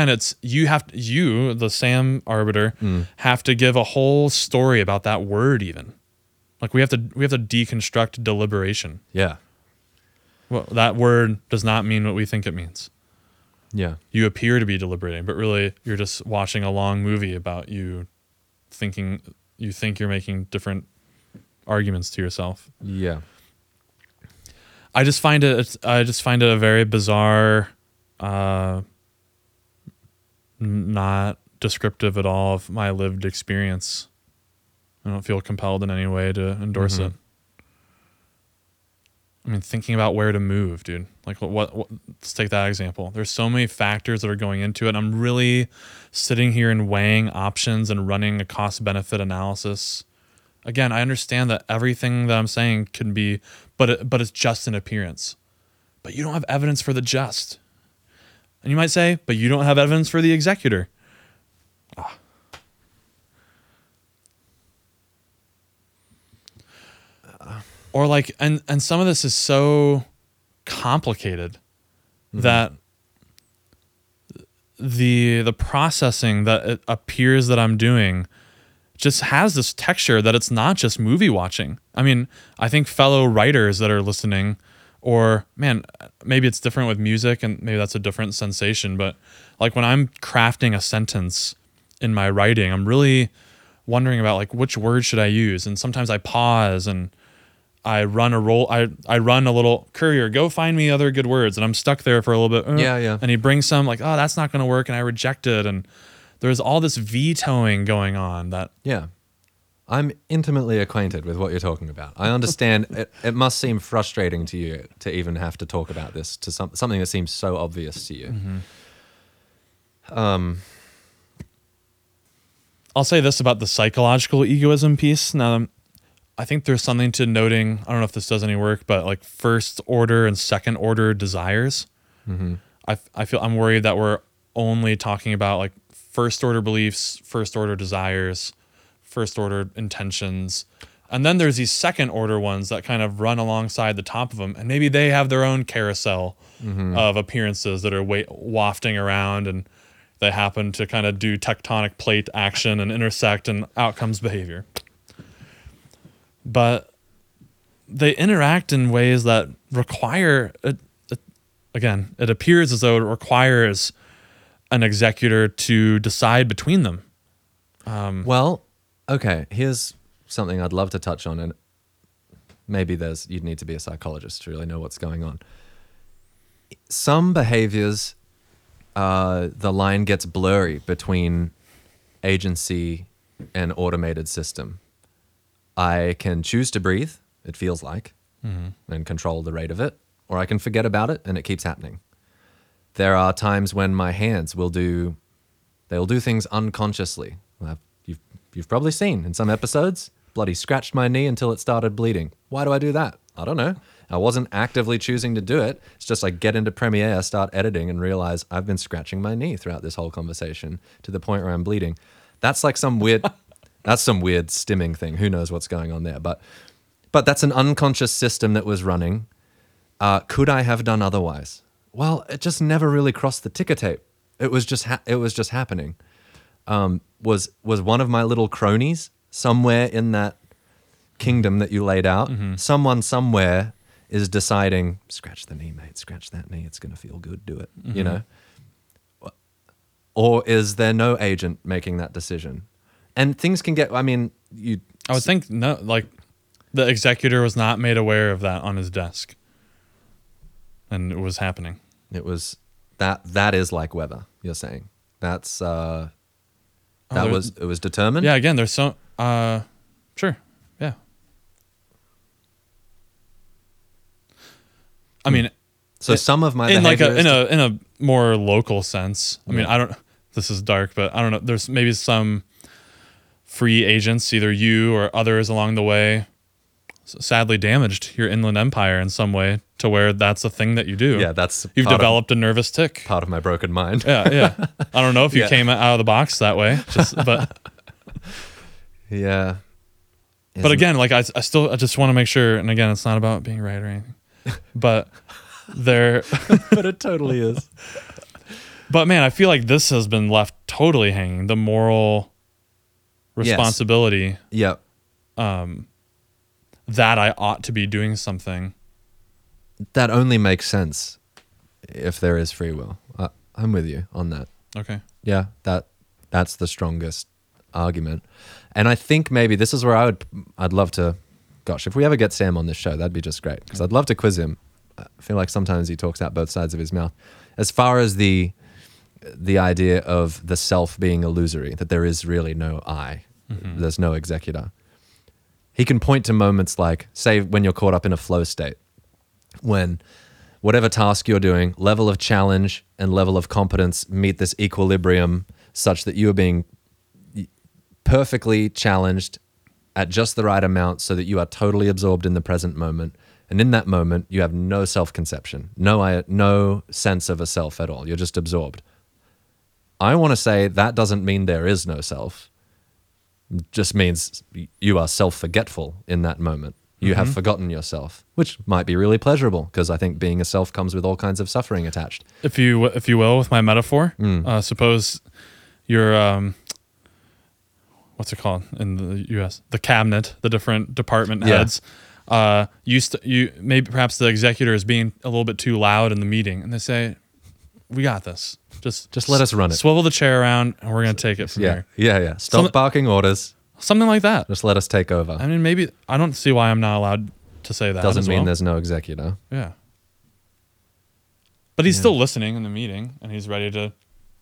it's the Sam arbiter have to give a whole story about that word even. Like we have to deconstruct deliberation. Yeah. Well, that word does not mean what we think it means. Yeah. You appear to be deliberating, but really you're just watching a long movie about you thinking you think you're making different arguments to yourself. Yeah. I just find it a very bizarre, not descriptive at all of my lived experience. I don't feel compelled in any way to endorse it. I mean, thinking about where to move, dude. Like, what? Let's take that example. There's so many factors that are going into it. I'm really sitting here and weighing options and running a cost-benefit analysis. Again, I understand that everything that I'm saying can be, but it's just an appearance. But you don't have evidence for the just. And you might say, but you don't have evidence for the executor. Ah. Or like, and some of this is so complicated that the processing that it appears that I'm doing just has this texture that it's not just movie watching. I mean, I think fellow writers that are listening, or man, maybe it's different with music and maybe that's a different sensation, but like when I'm crafting a sentence in my writing, I'm really wondering about like which word should I use? And sometimes I pause and I run a roll. I run a little courier, go find me other good words. And I'm stuck there for a little bit. Yeah. And he brings some like, oh, that's not going to work. And I reject it. And there's all this vetoing going on that... Yeah. I'm intimately acquainted with what you're talking about. I understand it must seem frustrating to you to even have to talk about this to something that seems so obvious to you. I'll say this about the psychological egoism piece. Now, I think there's something to noting, I don't know if this does any work, but like first order and second order desires. I feel I'm worried that we're only talking about like first order beliefs, first order desires, first order intentions. And then there's these second order ones that kind of run alongside the top of them. And maybe they have their own carousel of appearances that are wafting around, and they happen to kind of do tectonic plate action and intersect, and out comes behavior. But they interact in ways that require, again, it appears as though it requires an executor to decide between them. Here's something I'd love to touch on, and maybe you'd need to be a psychologist to really know what's going on. Some behaviors, the line gets blurry between agency and automated system. I can choose to breathe, it feels like, and control the rate of it, or I can forget about it and it keeps happening. There are times when my hands they'll do things unconsciously. You've probably seen in some episodes, bloody scratched my knee until it started bleeding. Why do I do that? I don't know. I wasn't actively choosing to do it. It's just I get into Premiere, start editing and realize I've been scratching my knee throughout this whole conversation to the point where I'm bleeding. That's like some weird, that's some weird stimming thing. Who knows what's going on there? But that's an unconscious system that was running. Could I have done otherwise? Well, it just never really crossed the ticker tape. It was just happening. Was one of my little cronies somewhere in that kingdom that you laid out? Mm-hmm. Someone somewhere is deciding, scratch the knee, mate, scratch that knee. It's going to feel good. Do it, mm-hmm. you know? Or is there no agent making that decision? And things can get, I mean, you... I would think, no, like, the executor was not made aware of that on his desk. And it was happening. It was, that is like weather, you're saying. That's, it was determined? Yeah, again, there's some, sure, yeah. I mean... So it, some of my... In a more local sense, I mean, I don't... This is dark, but I don't know. There's maybe some free agents, either you or others along the way, sadly damaged your inland empire in some way to where that's a thing that you do. Yeah, that's... You've developed a nervous tic. Part of my broken mind. Yeah, yeah. I don't know if you came out of the box that way, but... yeah. But again, like, I just want to make sure, and again, it's not about being right or anything, but there... but it totally is. But man, I feel like this has been left totally hanging. The moral responsibility. Yes. Yep. That I ought to be doing something. That only makes sense if there is free will. I'm with you on that. Okay. Yeah, that's the strongest argument. And I think maybe this is where I'd love to, gosh, if we ever get Sam on this show, that'd be just great, because I'd love to quiz him. I feel like sometimes he talks out both sides of his mouth. As far as the idea of the self being illusory, that there is really no I, mm-hmm. there's no executor. He can point to moments like, say, when you're caught up in a flow state, when whatever task you're doing, level of challenge and level of competence meet this equilibrium such that you are being perfectly challenged at just the right amount so that you are totally absorbed in the present moment. And in that moment, you have no self-conception, no sense of a self at all. You're just absorbed. I want to say that doesn't mean there is no self. It just means you are self-forgetful in that moment. You mm-hmm. have forgotten yourself, which might be really pleasurable, because I think being a self comes with all kinds of suffering attached. If you will, with my metaphor, suppose you're, what's it called in the U.S.? The cabinet, the different department heads. Yeah. You maybe perhaps the executor is being a little bit too loud in the meeting, and they say, "We got this. Just let us run it. Swivel the chair around, and we're gonna take it from there." Yeah, yeah. Stop barking orders. Something like that. Just let us take over. I mean, maybe I don't see why I'm not allowed to say that. Doesn't mean there's no executor. Yeah. But he's still listening in the meeting, and he's ready to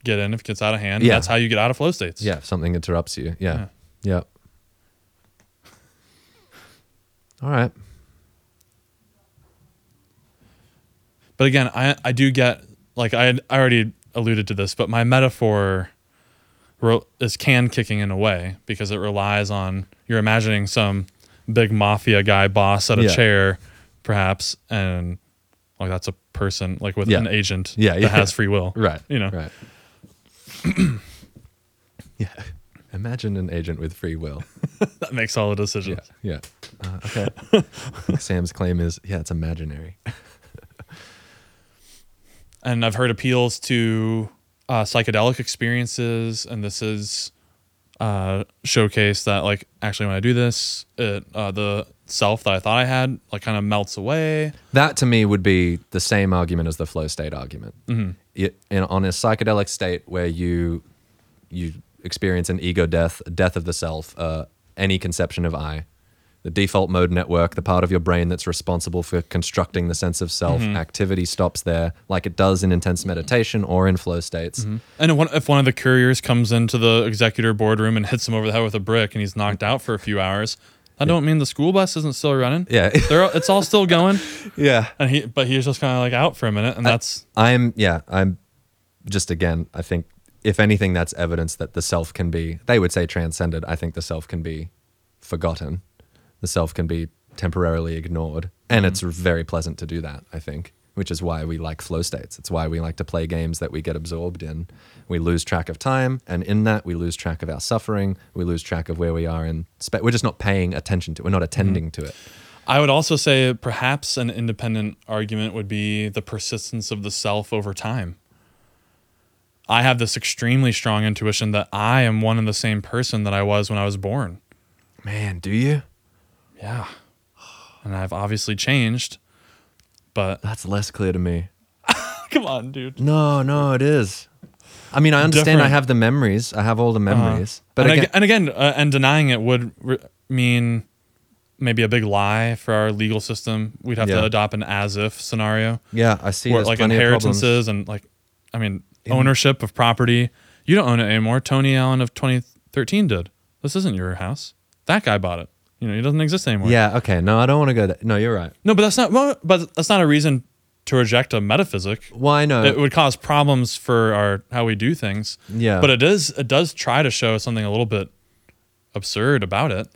get in if it gets out of hand. Yeah. That's how you get out of flow states. Yeah. If something interrupts you. Yeah. Yeah. All right. But again, I do get, like, I already alluded to this, but my metaphor is can-kicking in a way, because it relies on, you're imagining some big mafia guy boss at a chair, perhaps, and like that's a person, like with an agent that has free will. Right. You know? Right. yeah. Imagine an agent with free will. that makes all the decisions. Yeah. Okay. Sam's claim is, it's imaginary. and I've heard appeals to psychedelic experiences, and this is showcase that, like, actually when I do this, it, the self that I thought I had, like, kind of melts away. That to me would be the same argument as the flow state argument. Mm-hmm. On a psychedelic state where you experience an ego death, death of the self, any conception of I. The default mode network, the part of your brain that's responsible for constructing the sense of self, mm-hmm. activity stops there, like it does in intense meditation or in flow states. Mm-hmm. And if one of the couriers comes into the executor boardroom and hits him over the head with a brick and he's knocked out for a few hours, I don't mean the school bus isn't still running. Yeah. It's all still going. yeah. And he's just kind of like out for a minute, and I'm just, again, I think, if anything, that's evidence that the self can be, they would say, transcended. I think the self can be forgotten. The self can be temporarily ignored. And it's very pleasant to do that, I think. which is why we like flow states. It's why we like to play games that we get absorbed in. We lose track of time, and in that we lose track of our suffering. We lose track of where we are in space. We're just not paying attention to it. We're not attending to it. I would also say perhaps an independent argument would be the persistence of the self over time. I have this extremely strong intuition that I am one and the same person that I was when I was born. Man, do you? Yeah. And I've obviously changed, but... That's less clear to me. Come on, dude. No, it is. I mean, I understand I have the memories. I have all the memories. But and denying it would mean maybe a big lie for our legal system. We'd have to adopt an as-if scenario. Yeah, I see. Where, like, inheritances and, like, I mean... ownership of property. You don't own it anymore. Tony Allen of 2013 did. This isn't your house. That guy bought it. You know, he doesn't exist anymore. Yeah, okay. No, I don't want to go there. No, you're right. No, but that's not a reason to reject a metaphysic. Well, I know. It would cause problems for how we do things. Yeah. But it does try to show something a little bit absurd about it.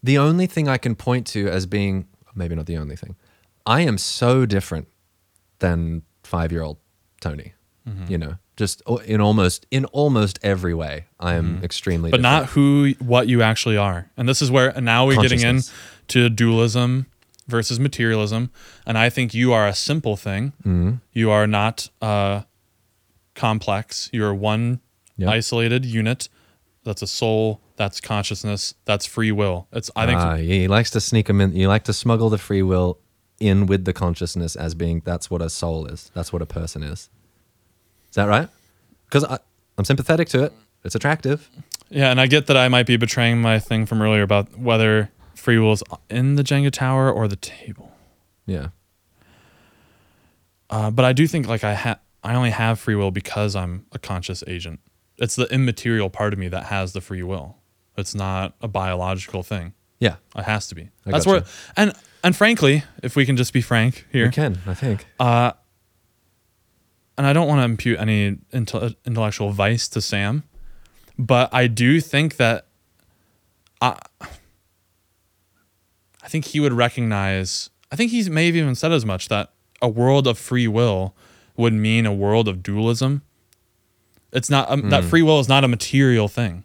The only thing I can point to as being, maybe not the only thing, I am so different than 5-year-old Tony. Mm-hmm. You know, just in almost every way, I am extremely different. But not what you actually are. And this is where now we're getting into dualism versus materialism. And I think you are a simple thing. Mm-hmm. You are not complex. You're one isolated unit. That's a soul. That's consciousness. That's free will. He likes to sneak them in. You like to smuggle the free will in with the consciousness as being that's what a soul is. That's what a person is. Is that right? Because I'm sympathetic to it. It's attractive. Yeah, and I get that I might be betraying my thing from earlier about whether free will is in the Jenga tower or the table. Yeah. But I do think like I only have free will because I'm a conscious agent. It's the immaterial part of me that has the free will. It's not a biological thing. Yeah. It has to be. That's where. And frankly, if we can just be frank here. We can, I think. And I don't want to impute any intellectual vice to Sam, but I do think that I think he would recognize, I think he may have even said as much, that a world of free will would mean a world of dualism. It's not that free will is not a material thing.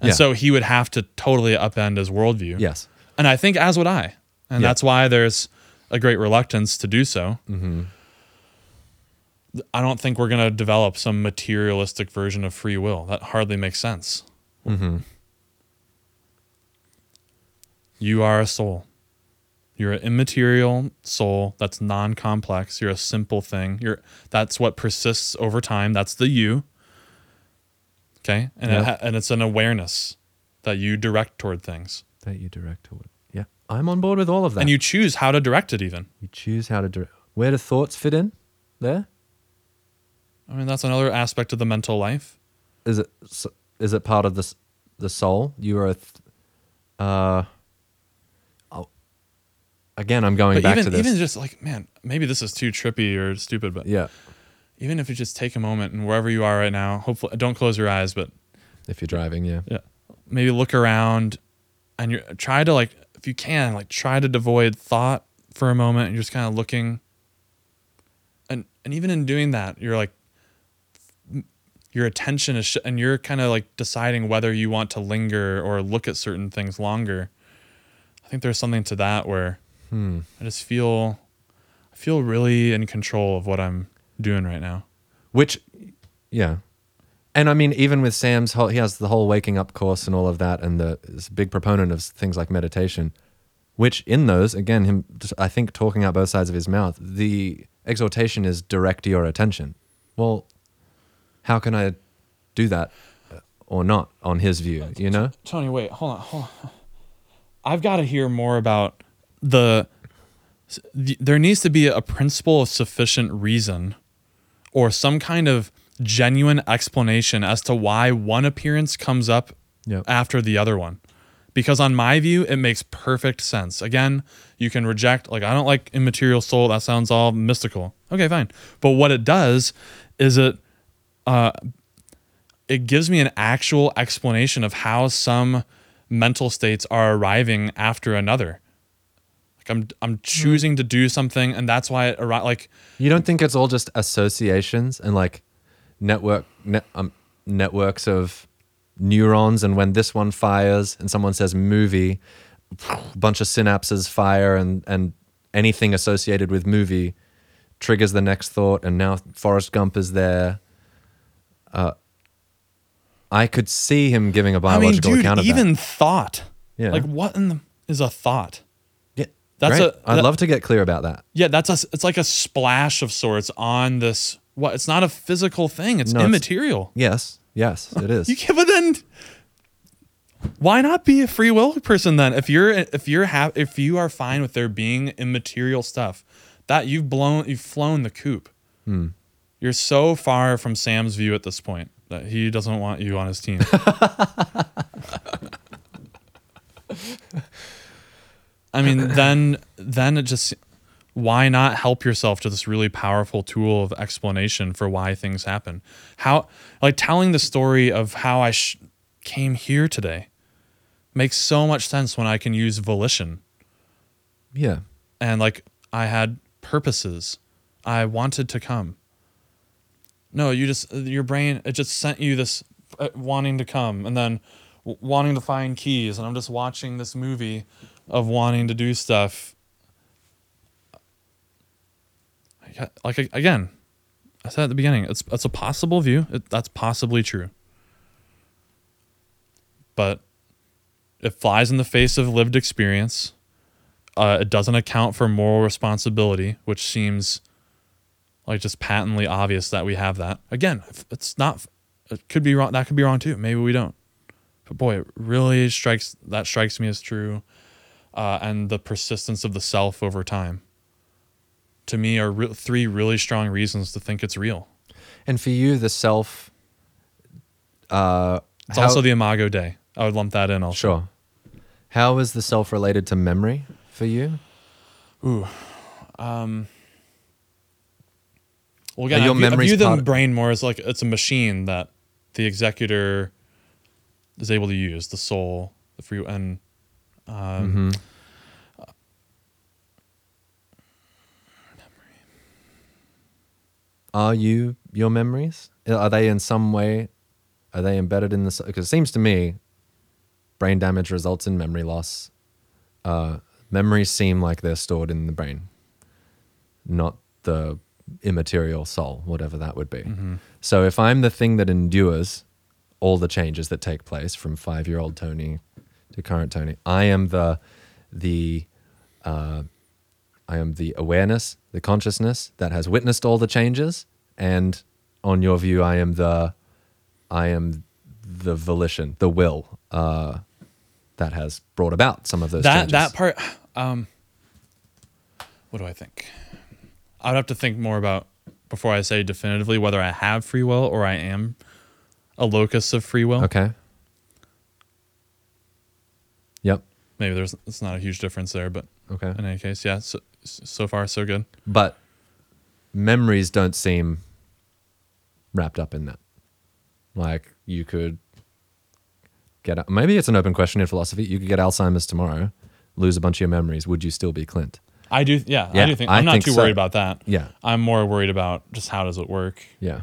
And so he would have to totally upend his worldview. Yes. And I think as would I. And that's why there's a great reluctance to do so. Mm-hmm. I don't think we're going to develop some materialistic version of free will. That hardly makes sense. Mm-hmm. You are a soul. You're an immaterial soul that's non-complex. You're a simple thing. That's what persists over time. That's the you. Okay? And it's an awareness that you direct toward things. Yeah. I'm on board with all of that. And you choose how to direct it even. Where do thoughts fit in there? I mean, that's another aspect of the mental life. Is it part of the soul? You are again, I'm going back to this. Even just like, man, maybe this is too trippy or stupid, but yeah. Even if you just take a moment and wherever you are right now, hopefully don't close your eyes, but if you're driving, yeah. Maybe look around and you try to, like, if you can, like, try to devoid thought for a moment and you're just kind of looking. And even in doing that, you're like, your attention is, and you're kind of like deciding whether you want to linger or look at certain things longer. I think there's something to that where I just feel really in control of what I'm doing right now. And I mean, even with Sam's he has the whole waking up course and all of that, and is a big proponent of things like meditation, which in those, again, him, just, I think, talking out both sides of his mouth, the exhortation is direct your attention. Well, how can I do that or not on his view, you know? Tony, wait, hold on. I've got to hear more about there needs to be a principle of sufficient reason or some kind of genuine explanation as to why one appearance comes up after the other one. Because on my view, it makes perfect sense. Again, you can reject, like, I don't like immaterial soul. That sounds all mystical. Okay, fine. But what it does is it gives me an actual explanation of how some mental states are arriving after another. Like I'm choosing to do something, and that's why it like. You don't think it's all just associations and like networks of neurons, and when this one fires and someone says movie, a bunch of synapses fire, and anything associated with movie triggers the next thought, and now Forrest Gump is there. I could see him giving a biological account of that. Even thought. Yeah. Like what in the is a thought? Yeah. That's great. I'd love to get clear about that. Yeah, it's like a splash of sorts on this it's not a physical thing, it's immaterial. Yes, it is. But then why not be a free will person then? If you are fine with there being immaterial stuff, that you've flown the coop. Hmm. You're so far from Sam's view at this point that he doesn't want you on his team. I mean, then it just, why not help yourself to this really powerful tool of explanation for why things happen? How, like telling the story of how I came here today makes so much sense when I can use volition. Yeah. And like I had purposes. I wanted to come. No, your brain, it just sent you this wanting to come, and then wanting to find keys, and I'm just watching this movie of wanting to do stuff. Like, again, I said at the beginning, it's a possible view. That's possibly true. But it flies in the face of lived experience. It doesn't account for moral responsibility, which seems like just patently obvious that we have that. Again, it's not, it could be wrong. That could be wrong too. Maybe we don't. But boy, it really strikes me as true. And the persistence of the self over time, to me, are three really strong reasons to think it's real. And for you, the self... it's also the Imago Dei. I would lump that in also. Sure. How is the self related to memory for you? Ooh. Well, again, I view the brain more as like it's a machine that the executor is able to use, the soul, the free will, and... Are you your memories? Are they in some way? Are they embedded in this? Because it seems to me, brain damage results in memory loss. Memories seem like they're stored in the brain, not the immaterial soul, whatever that would be. Mm-hmm. So if I'm the thing that endures all the changes that take place from 5-year-old Tony to current Tony, I am the awareness, the consciousness that has witnessed all the changes, and on your view, I am the volition, the will that has brought about some of those changes. That part, what do I think? I'd have to think more about before I say definitively whether I have free will or I am a locus of free will. Okay. Yep. Maybe it's not a huge difference there, but okay. In any case, yeah. So far, so good. But memories don't seem wrapped up in that. Like you could get, maybe it's an open question in philosophy. You could get Alzheimer's tomorrow, lose a bunch of your memories. Would you still be Clint? I do. Yeah, I do think. I'm not too worried about that. Yeah. I'm more worried about just how does it work. Yeah.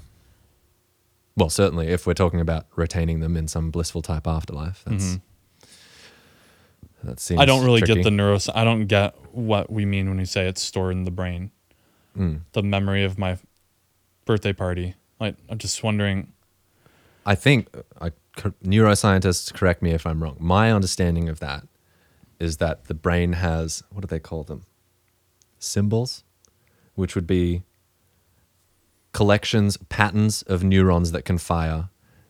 Well, certainly if we're talking about retaining them in some blissful type afterlife, that's... Mm-hmm. That seems I don't really tricky. Get the neuroscience. I don't get what we mean when we say it's stored in the brain. Mm. The memory of my birthday party. Like, I'm just wondering. I think neuroscientists, correct me if I'm wrong. My understanding of that is that the brain has, what do they call them? Symbols, which would be collections, patterns of neurons that can fire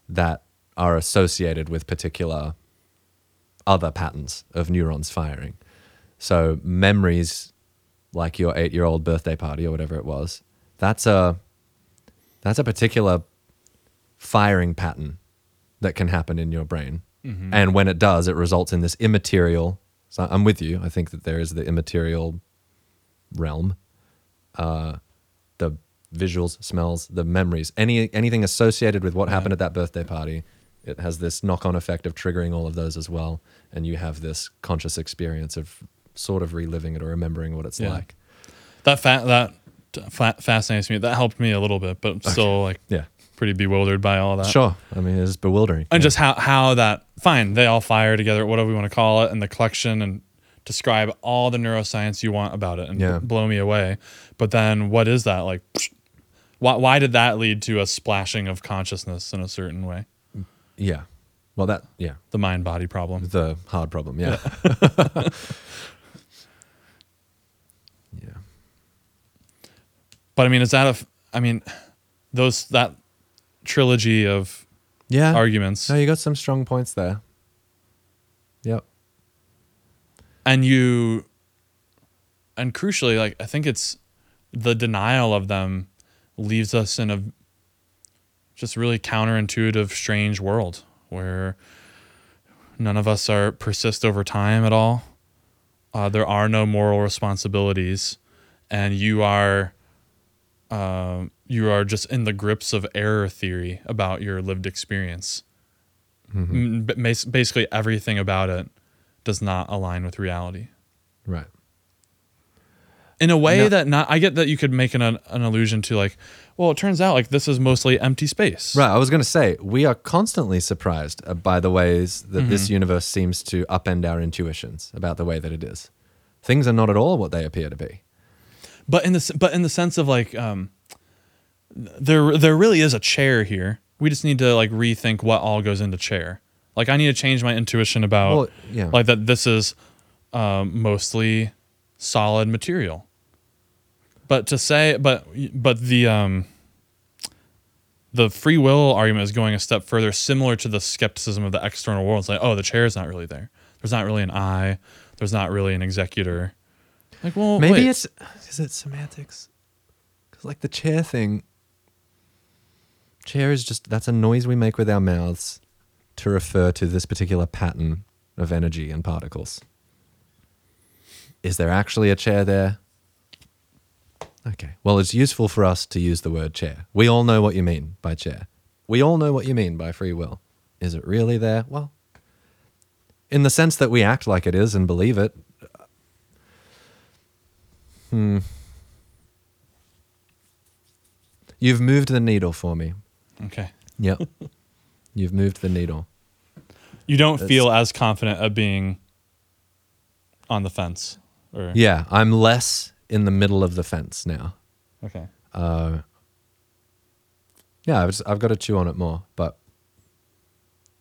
that are associated with particular other patterns of neurons firing. So memories like your 8-year-old birthday party or whatever it was, that's a particular firing pattern that can happen in your brain. Mm-hmm. And when it does, it results in this immaterial. So I'm with you. I think that there is the immaterial realm, the visuals, smells, the memories, anything associated with what happened at that birthday party. It has this knock-on effect of triggering all of those as well, and you have this conscious experience of sort of reliving it or remembering what it's like. That fascinates me. That helped me a little bit, but I'm still pretty bewildered by all that. Sure. I mean, it's bewildering. And just how that, fine, they all fire together, whatever we want to call it, and the collection, and describe all the neuroscience you want about it and blow me away. But then what is that? Like, why did that lead to a splashing of consciousness in a certain way? Yeah. Well, the mind-body problem. The hard problem, yeah. But I mean, that trilogy of arguments. No, you got some strong points there. Yep. And crucially, like, I think it's the denial of them leaves us in a just really counterintuitive, strange world where none of us persist over time at all. There are no moral responsibilities, and you are just in the grips of error theory about your lived experience. Mm-hmm. Basically, everything about it does not align with reality. Right. In a way I get that you could make an allusion to, like, well, it turns out, like, this is mostly empty space. Right. I was going to say, we are constantly surprised by the ways that this universe seems to upend our intuitions about the way that it is. Things are not at all what they appear to be. But in the sense of, like, there really is a chair here. We just need to, like, rethink what all goes into chair. Like, I need to change my intuition about like that this is mostly solid material. But the free will argument is going a step further, similar to the skepticism of the external world. It's like, oh, the chair is not really there. There's not really an eye. There's not really an executor. Like, well, maybe is it semantics? Because, like, the chair thing, chair is just, that's a noise we make with our mouths to refer to this particular pattern of energy and particles. Is there actually a chair there? Okay. Well, it's useful for us to use the word chair. We all know what you mean by chair. We all know what you mean by free will. Is it really there? Well, in the sense that we act like it is and believe it. You've moved the needle for me. Okay. Yep. You've moved the needle. You don't feel as confident of being on the fence. Or... Yeah, I'm less in the middle of the fence now. Okay. I've got to chew on it more, but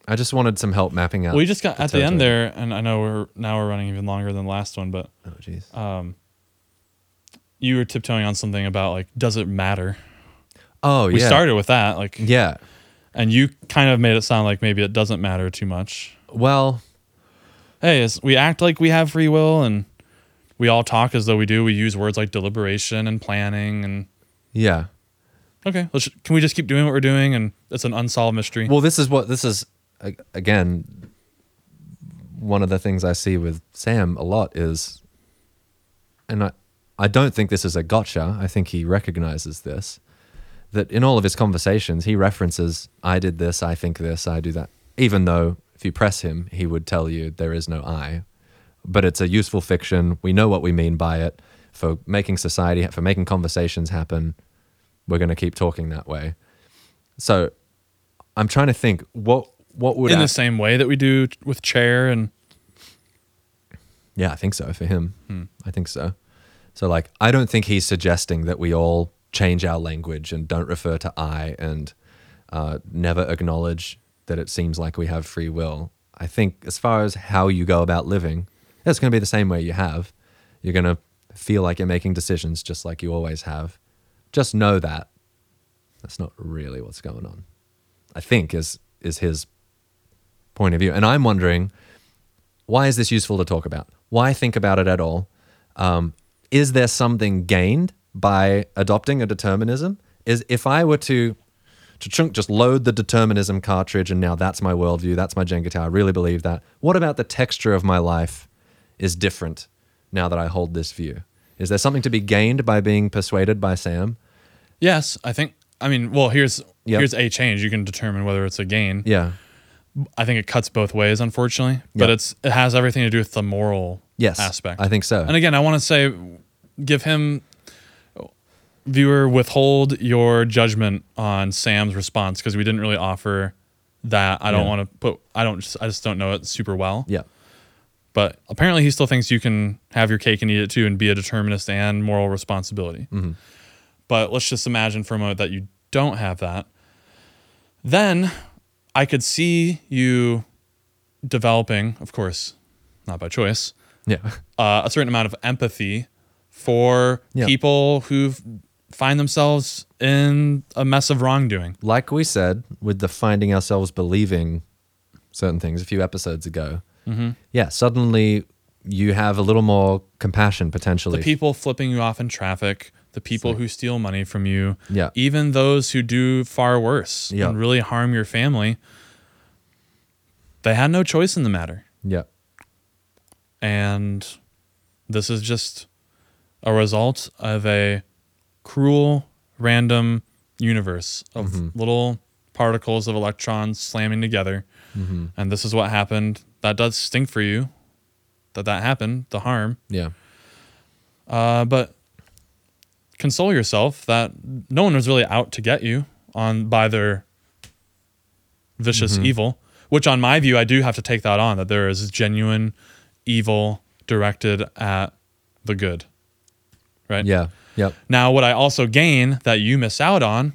I just wanted some help mapping out. We just got at the end there, and I know we're running even longer than the last one, but oh jeez. You were tiptoeing on something about, like, does it matter? Oh, yeah. We started with that, like, yeah. And you kind of made it sound like maybe it doesn't matter too much. Well, hey, we act like we have free will, and we all talk as though we do. We use words like deliberation and planning, and yeah. Okay, can we just keep doing what we're doing? And it's an unsolved mystery. Well, this is again one of the things I see with Sam a lot is, and I don't think this is a gotcha. I think he recognizes this, that in all of his conversations, he references, I did this, I think this, I do that. Even though if you press him, he would tell you there is no I. But it's a useful fiction. We know what we mean by it. For making society, for making conversations happen, we're going to keep talking that way. So I'm trying to think, what would... In the same way that we do with chair and... Yeah, I think so for him. I think so. So, like, I don't think he's suggesting that we all change our language and don't refer to I and never acknowledge that it seems like we have free will. I think as far as how you go about living, it's going to be the same way you have. You're going to feel like you're making decisions just like you always have. Just know that that's not really what's going on, I think is his point of view. And I'm wondering, why is this useful to talk about? Why think about it at all? Is there something gained by adopting a determinism? Is if I were to just load the determinism cartridge and now that's my worldview, that's my Jenga tower, I really believe that. What about the texture of my life is different now that I hold this view? Is there something to be gained by being persuaded by Sam? Yes, I think. I mean, well, here's a change. You can determine whether it's a gain. Yeah. I think it cuts both ways, unfortunately. But it has everything to do with the moral aspect. I think so. And again, I want to say, give him, viewer, withhold your judgment on Sam's response, because we didn't really offer that. I don't want to put. I just don't know it super well. Yeah. But apparently, he still thinks you can have your cake and eat it too, and be a determinist and moral responsibility. Mm-hmm. But let's just imagine for a moment that you don't have that. Then I could see you developing, of course, not by choice, a certain amount of empathy for people who find themselves in a mess of wrongdoing. Like we said, with the finding ourselves believing certain things a few episodes ago, suddenly you have a little more compassion, potentially. The people flipping you off in traffic, the people who steal money from you, even those who do far worse and really harm your family, they had no choice in the matter. Yeah. And this is just a result of a cruel, random universe of little particles of electrons slamming together. Mm-hmm. And this is what happened. That does stink for you that happened, the harm. Yeah. But console yourself that no one was really out to get you by their vicious evil, which on my view, I do have to take that on, that there is genuine evil directed at the good, right? Yeah. Yep. Now, what I also gain that you miss out on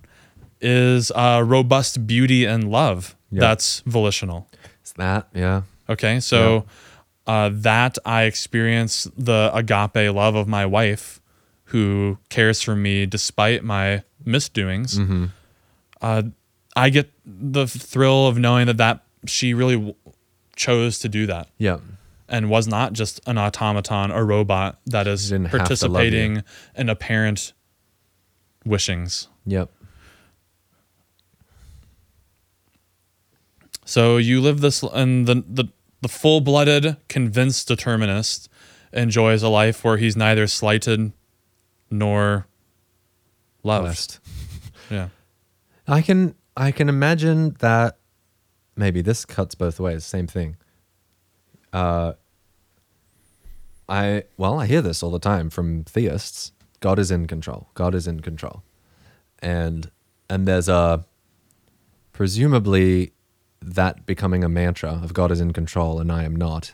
is robust beauty and love that's volitional. It's that, Okay, so that I experience the agape love of my wife, who cares for me despite my misdoings. Mm-hmm. I get the thrill of knowing that she really chose to do that. Yeah. And was not just an automaton or robot that is participating in apparent wishings. Yep. So you live this, and the full-blooded, convinced determinist enjoys a life where he's neither slighted nor loved. Yeah. I can imagine that. Maybe this cuts both ways, same thing. I hear this all the time from theists. God is in control. God is in control. And there's presumably that becoming a mantra of God is in control and I am not,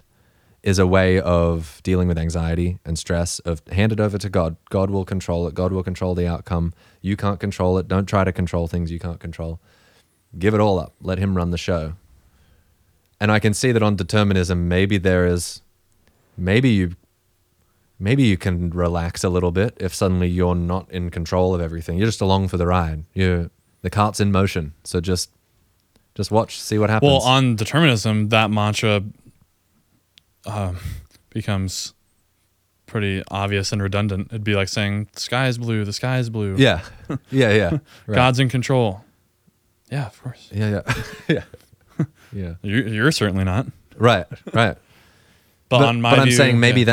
is a way of dealing with anxiety and stress, of hand it over to God. God will control it. God will control the outcome. You can't control it. Don't try to control things you can't control. Give it all up. Let him run the show. And I can see that on determinism, maybe you can relax a little bit if suddenly you're not in control of everything. You're just along for the ride. The cart's in motion. So just watch, see what happens. Well, on determinism, that mantra becomes pretty obvious and redundant. It'd be like saying the sky is blue, the sky is blue. Yeah. Right. God's in control. Yeah, of course. Yeah. Yeah. You're certainly not. Right. But on my view, I'm saying maybe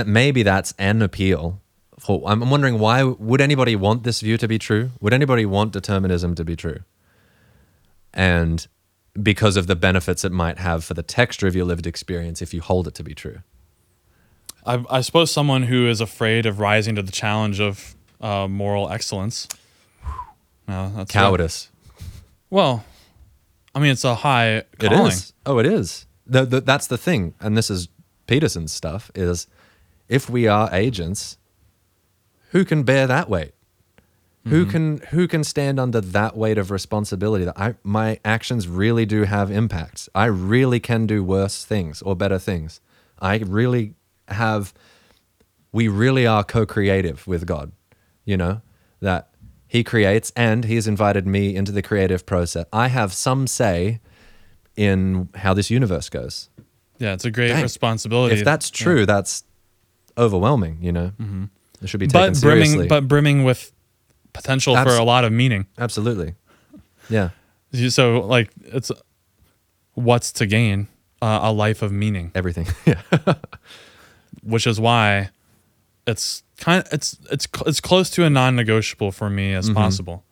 that's an appeal. I'm wondering, why would anybody want this view to be true? Would anybody want determinism to be true? And because of the benefits it might have for the texture of your lived experience if you hold it to be true. I suppose someone who is afraid of rising to the challenge of moral excellence. No, that's cowardice. Well, I mean, it's a high calling. It is. Oh, it is. That's the thing. And this is Peterson's stuff, is if we are agents, who can bear that weight? Who can stand under that weight of responsibility? That my actions really do have impacts. I really can do worse things or better things. We really are co-creative with God, that he creates and he's invited me into the creative process. I have some say in how this universe goes. Yeah, it's a great responsibility. If that's true, that's overwhelming, It should be taken seriously. But brimming with potential for a lot of meaning. Absolutely. Yeah. So it's what's to gain? A life of meaning. Everything. Yeah. Which is why it's kind of, it's close to a non-negotiable for me as possible.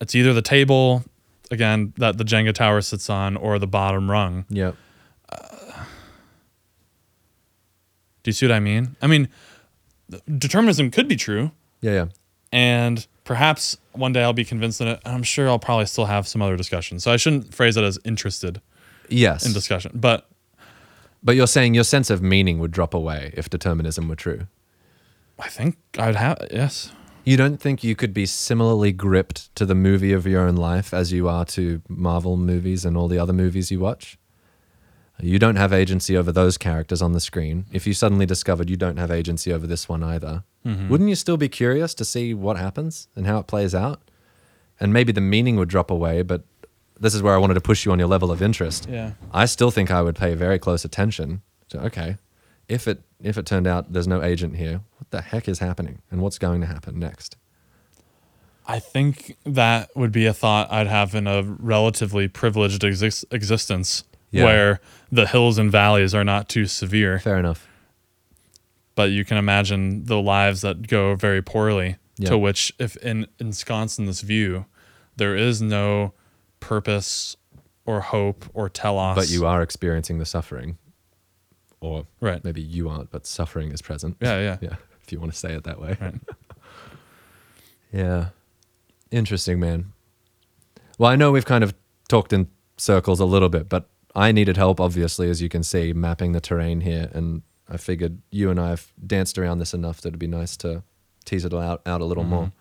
It's either the table, again, that the Jenga tower sits on, or the bottom rung. Yep. Do you see what I mean? I mean, determinism could be true. Yeah, yeah. And perhaps one day I'll be convinced in it, and I'm sure I'll probably still have some other discussion. So I shouldn't phrase it as interested. Yes. In discussion. But you're saying your sense of meaning would drop away if determinism were true? I think I'd have, yes. You don't think you could be similarly gripped to the movie of your own life as you are to Marvel movies and all the other movies you watch? You don't have agency over those characters on the screen. If you suddenly discovered you don't have agency over this one either, mm-hmm. wouldn't you still be curious to see what happens and how it plays out? And maybe the meaning would drop away, but this is where I wanted to push you on your level of interest. Yeah. I still think I would pay very close attention to, okay, if it turned out there's no agent here, what the heck is happening and what's going to happen next? I think that would be a thought I'd have in a relatively privileged existence yeah. where the hills and valleys are not too severe. Fair enough. But you can imagine the lives that go very poorly yeah. to which if ensconced in this view, there is no purpose or hope or telos. But you are experiencing the suffering. Or right. maybe you aren't, but suffering is present. Yeah, yeah. yeah. If you want to say it that way. Right. yeah. Interesting, man. Well, I know we've kind of talked in circles a little bit, but I needed help, obviously, as you can see, mapping the terrain here. And I figured you and I have danced around this enough that it'd be nice to tease it out a little mm-hmm. more.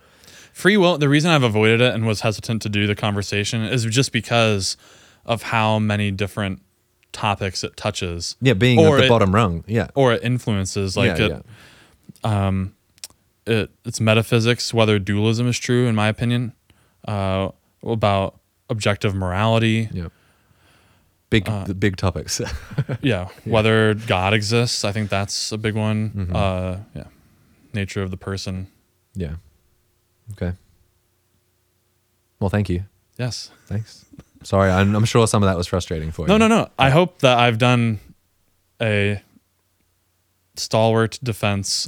Free will, the reason I've avoided it and was hesitant to do the conversation is just because of how many different topics it touches, yeah, being at the bottom rung, yeah, or it influences, like yeah, it, yeah. It's metaphysics, whether dualism is true, in my opinion, about objective morality, yeah, big topics, yeah, whether God exists, I think that's a big one, mm-hmm. Yeah, nature of the person, yeah, okay. Well, thank you. Yes, thanks. Sorry, I'm sure some of that was frustrating for you. No. I hope that I've done a stalwart defense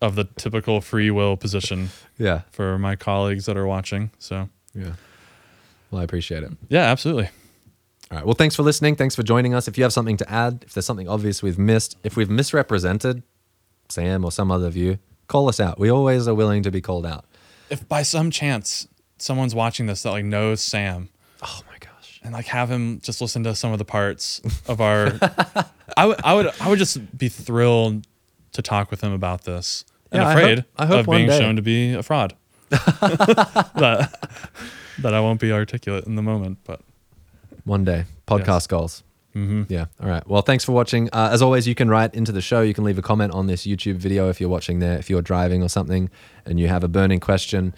of the typical free will position. Yeah. For my colleagues that are watching. So yeah. Well, I appreciate it. Yeah, absolutely. All right. Well, thanks for listening. Thanks for joining us. If you have something to add, if there's something obvious we've missed, if we've misrepresented Sam or some other of you, call us out. We always are willing to be called out. If by some chance someone's watching this that like knows Sam. Oh my gosh. And like have him just listen to some of the parts of our I would just be thrilled to talk with him about this. And yeah, afraid I hope of being shown to be a fraud. that I won't be articulate in the moment, but one day. Podcast yes. goals. Mm-hmm. Yeah. All right. Well, thanks for watching. As always, you can write into the show. You can leave a comment on this YouTube video if you're watching there, if you're driving or something and you have a burning question.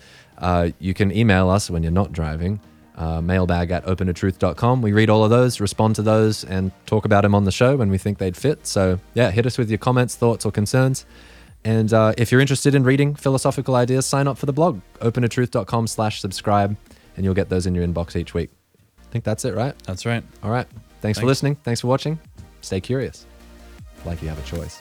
You can email us when you're not driving. mailbag@opentotruth.com. We read all of those, respond to those, and talk about them on the show when we think they'd fit. So yeah, hit us with your comments, thoughts, or concerns. And if you're interested in reading philosophical ideas, sign up for the blog, opentotruth.com/subscribe, and you'll get those in your inbox each week. I think that's it, right? That's right. All right. Thanks for listening. Thanks for watching. Stay curious. Like you have a choice.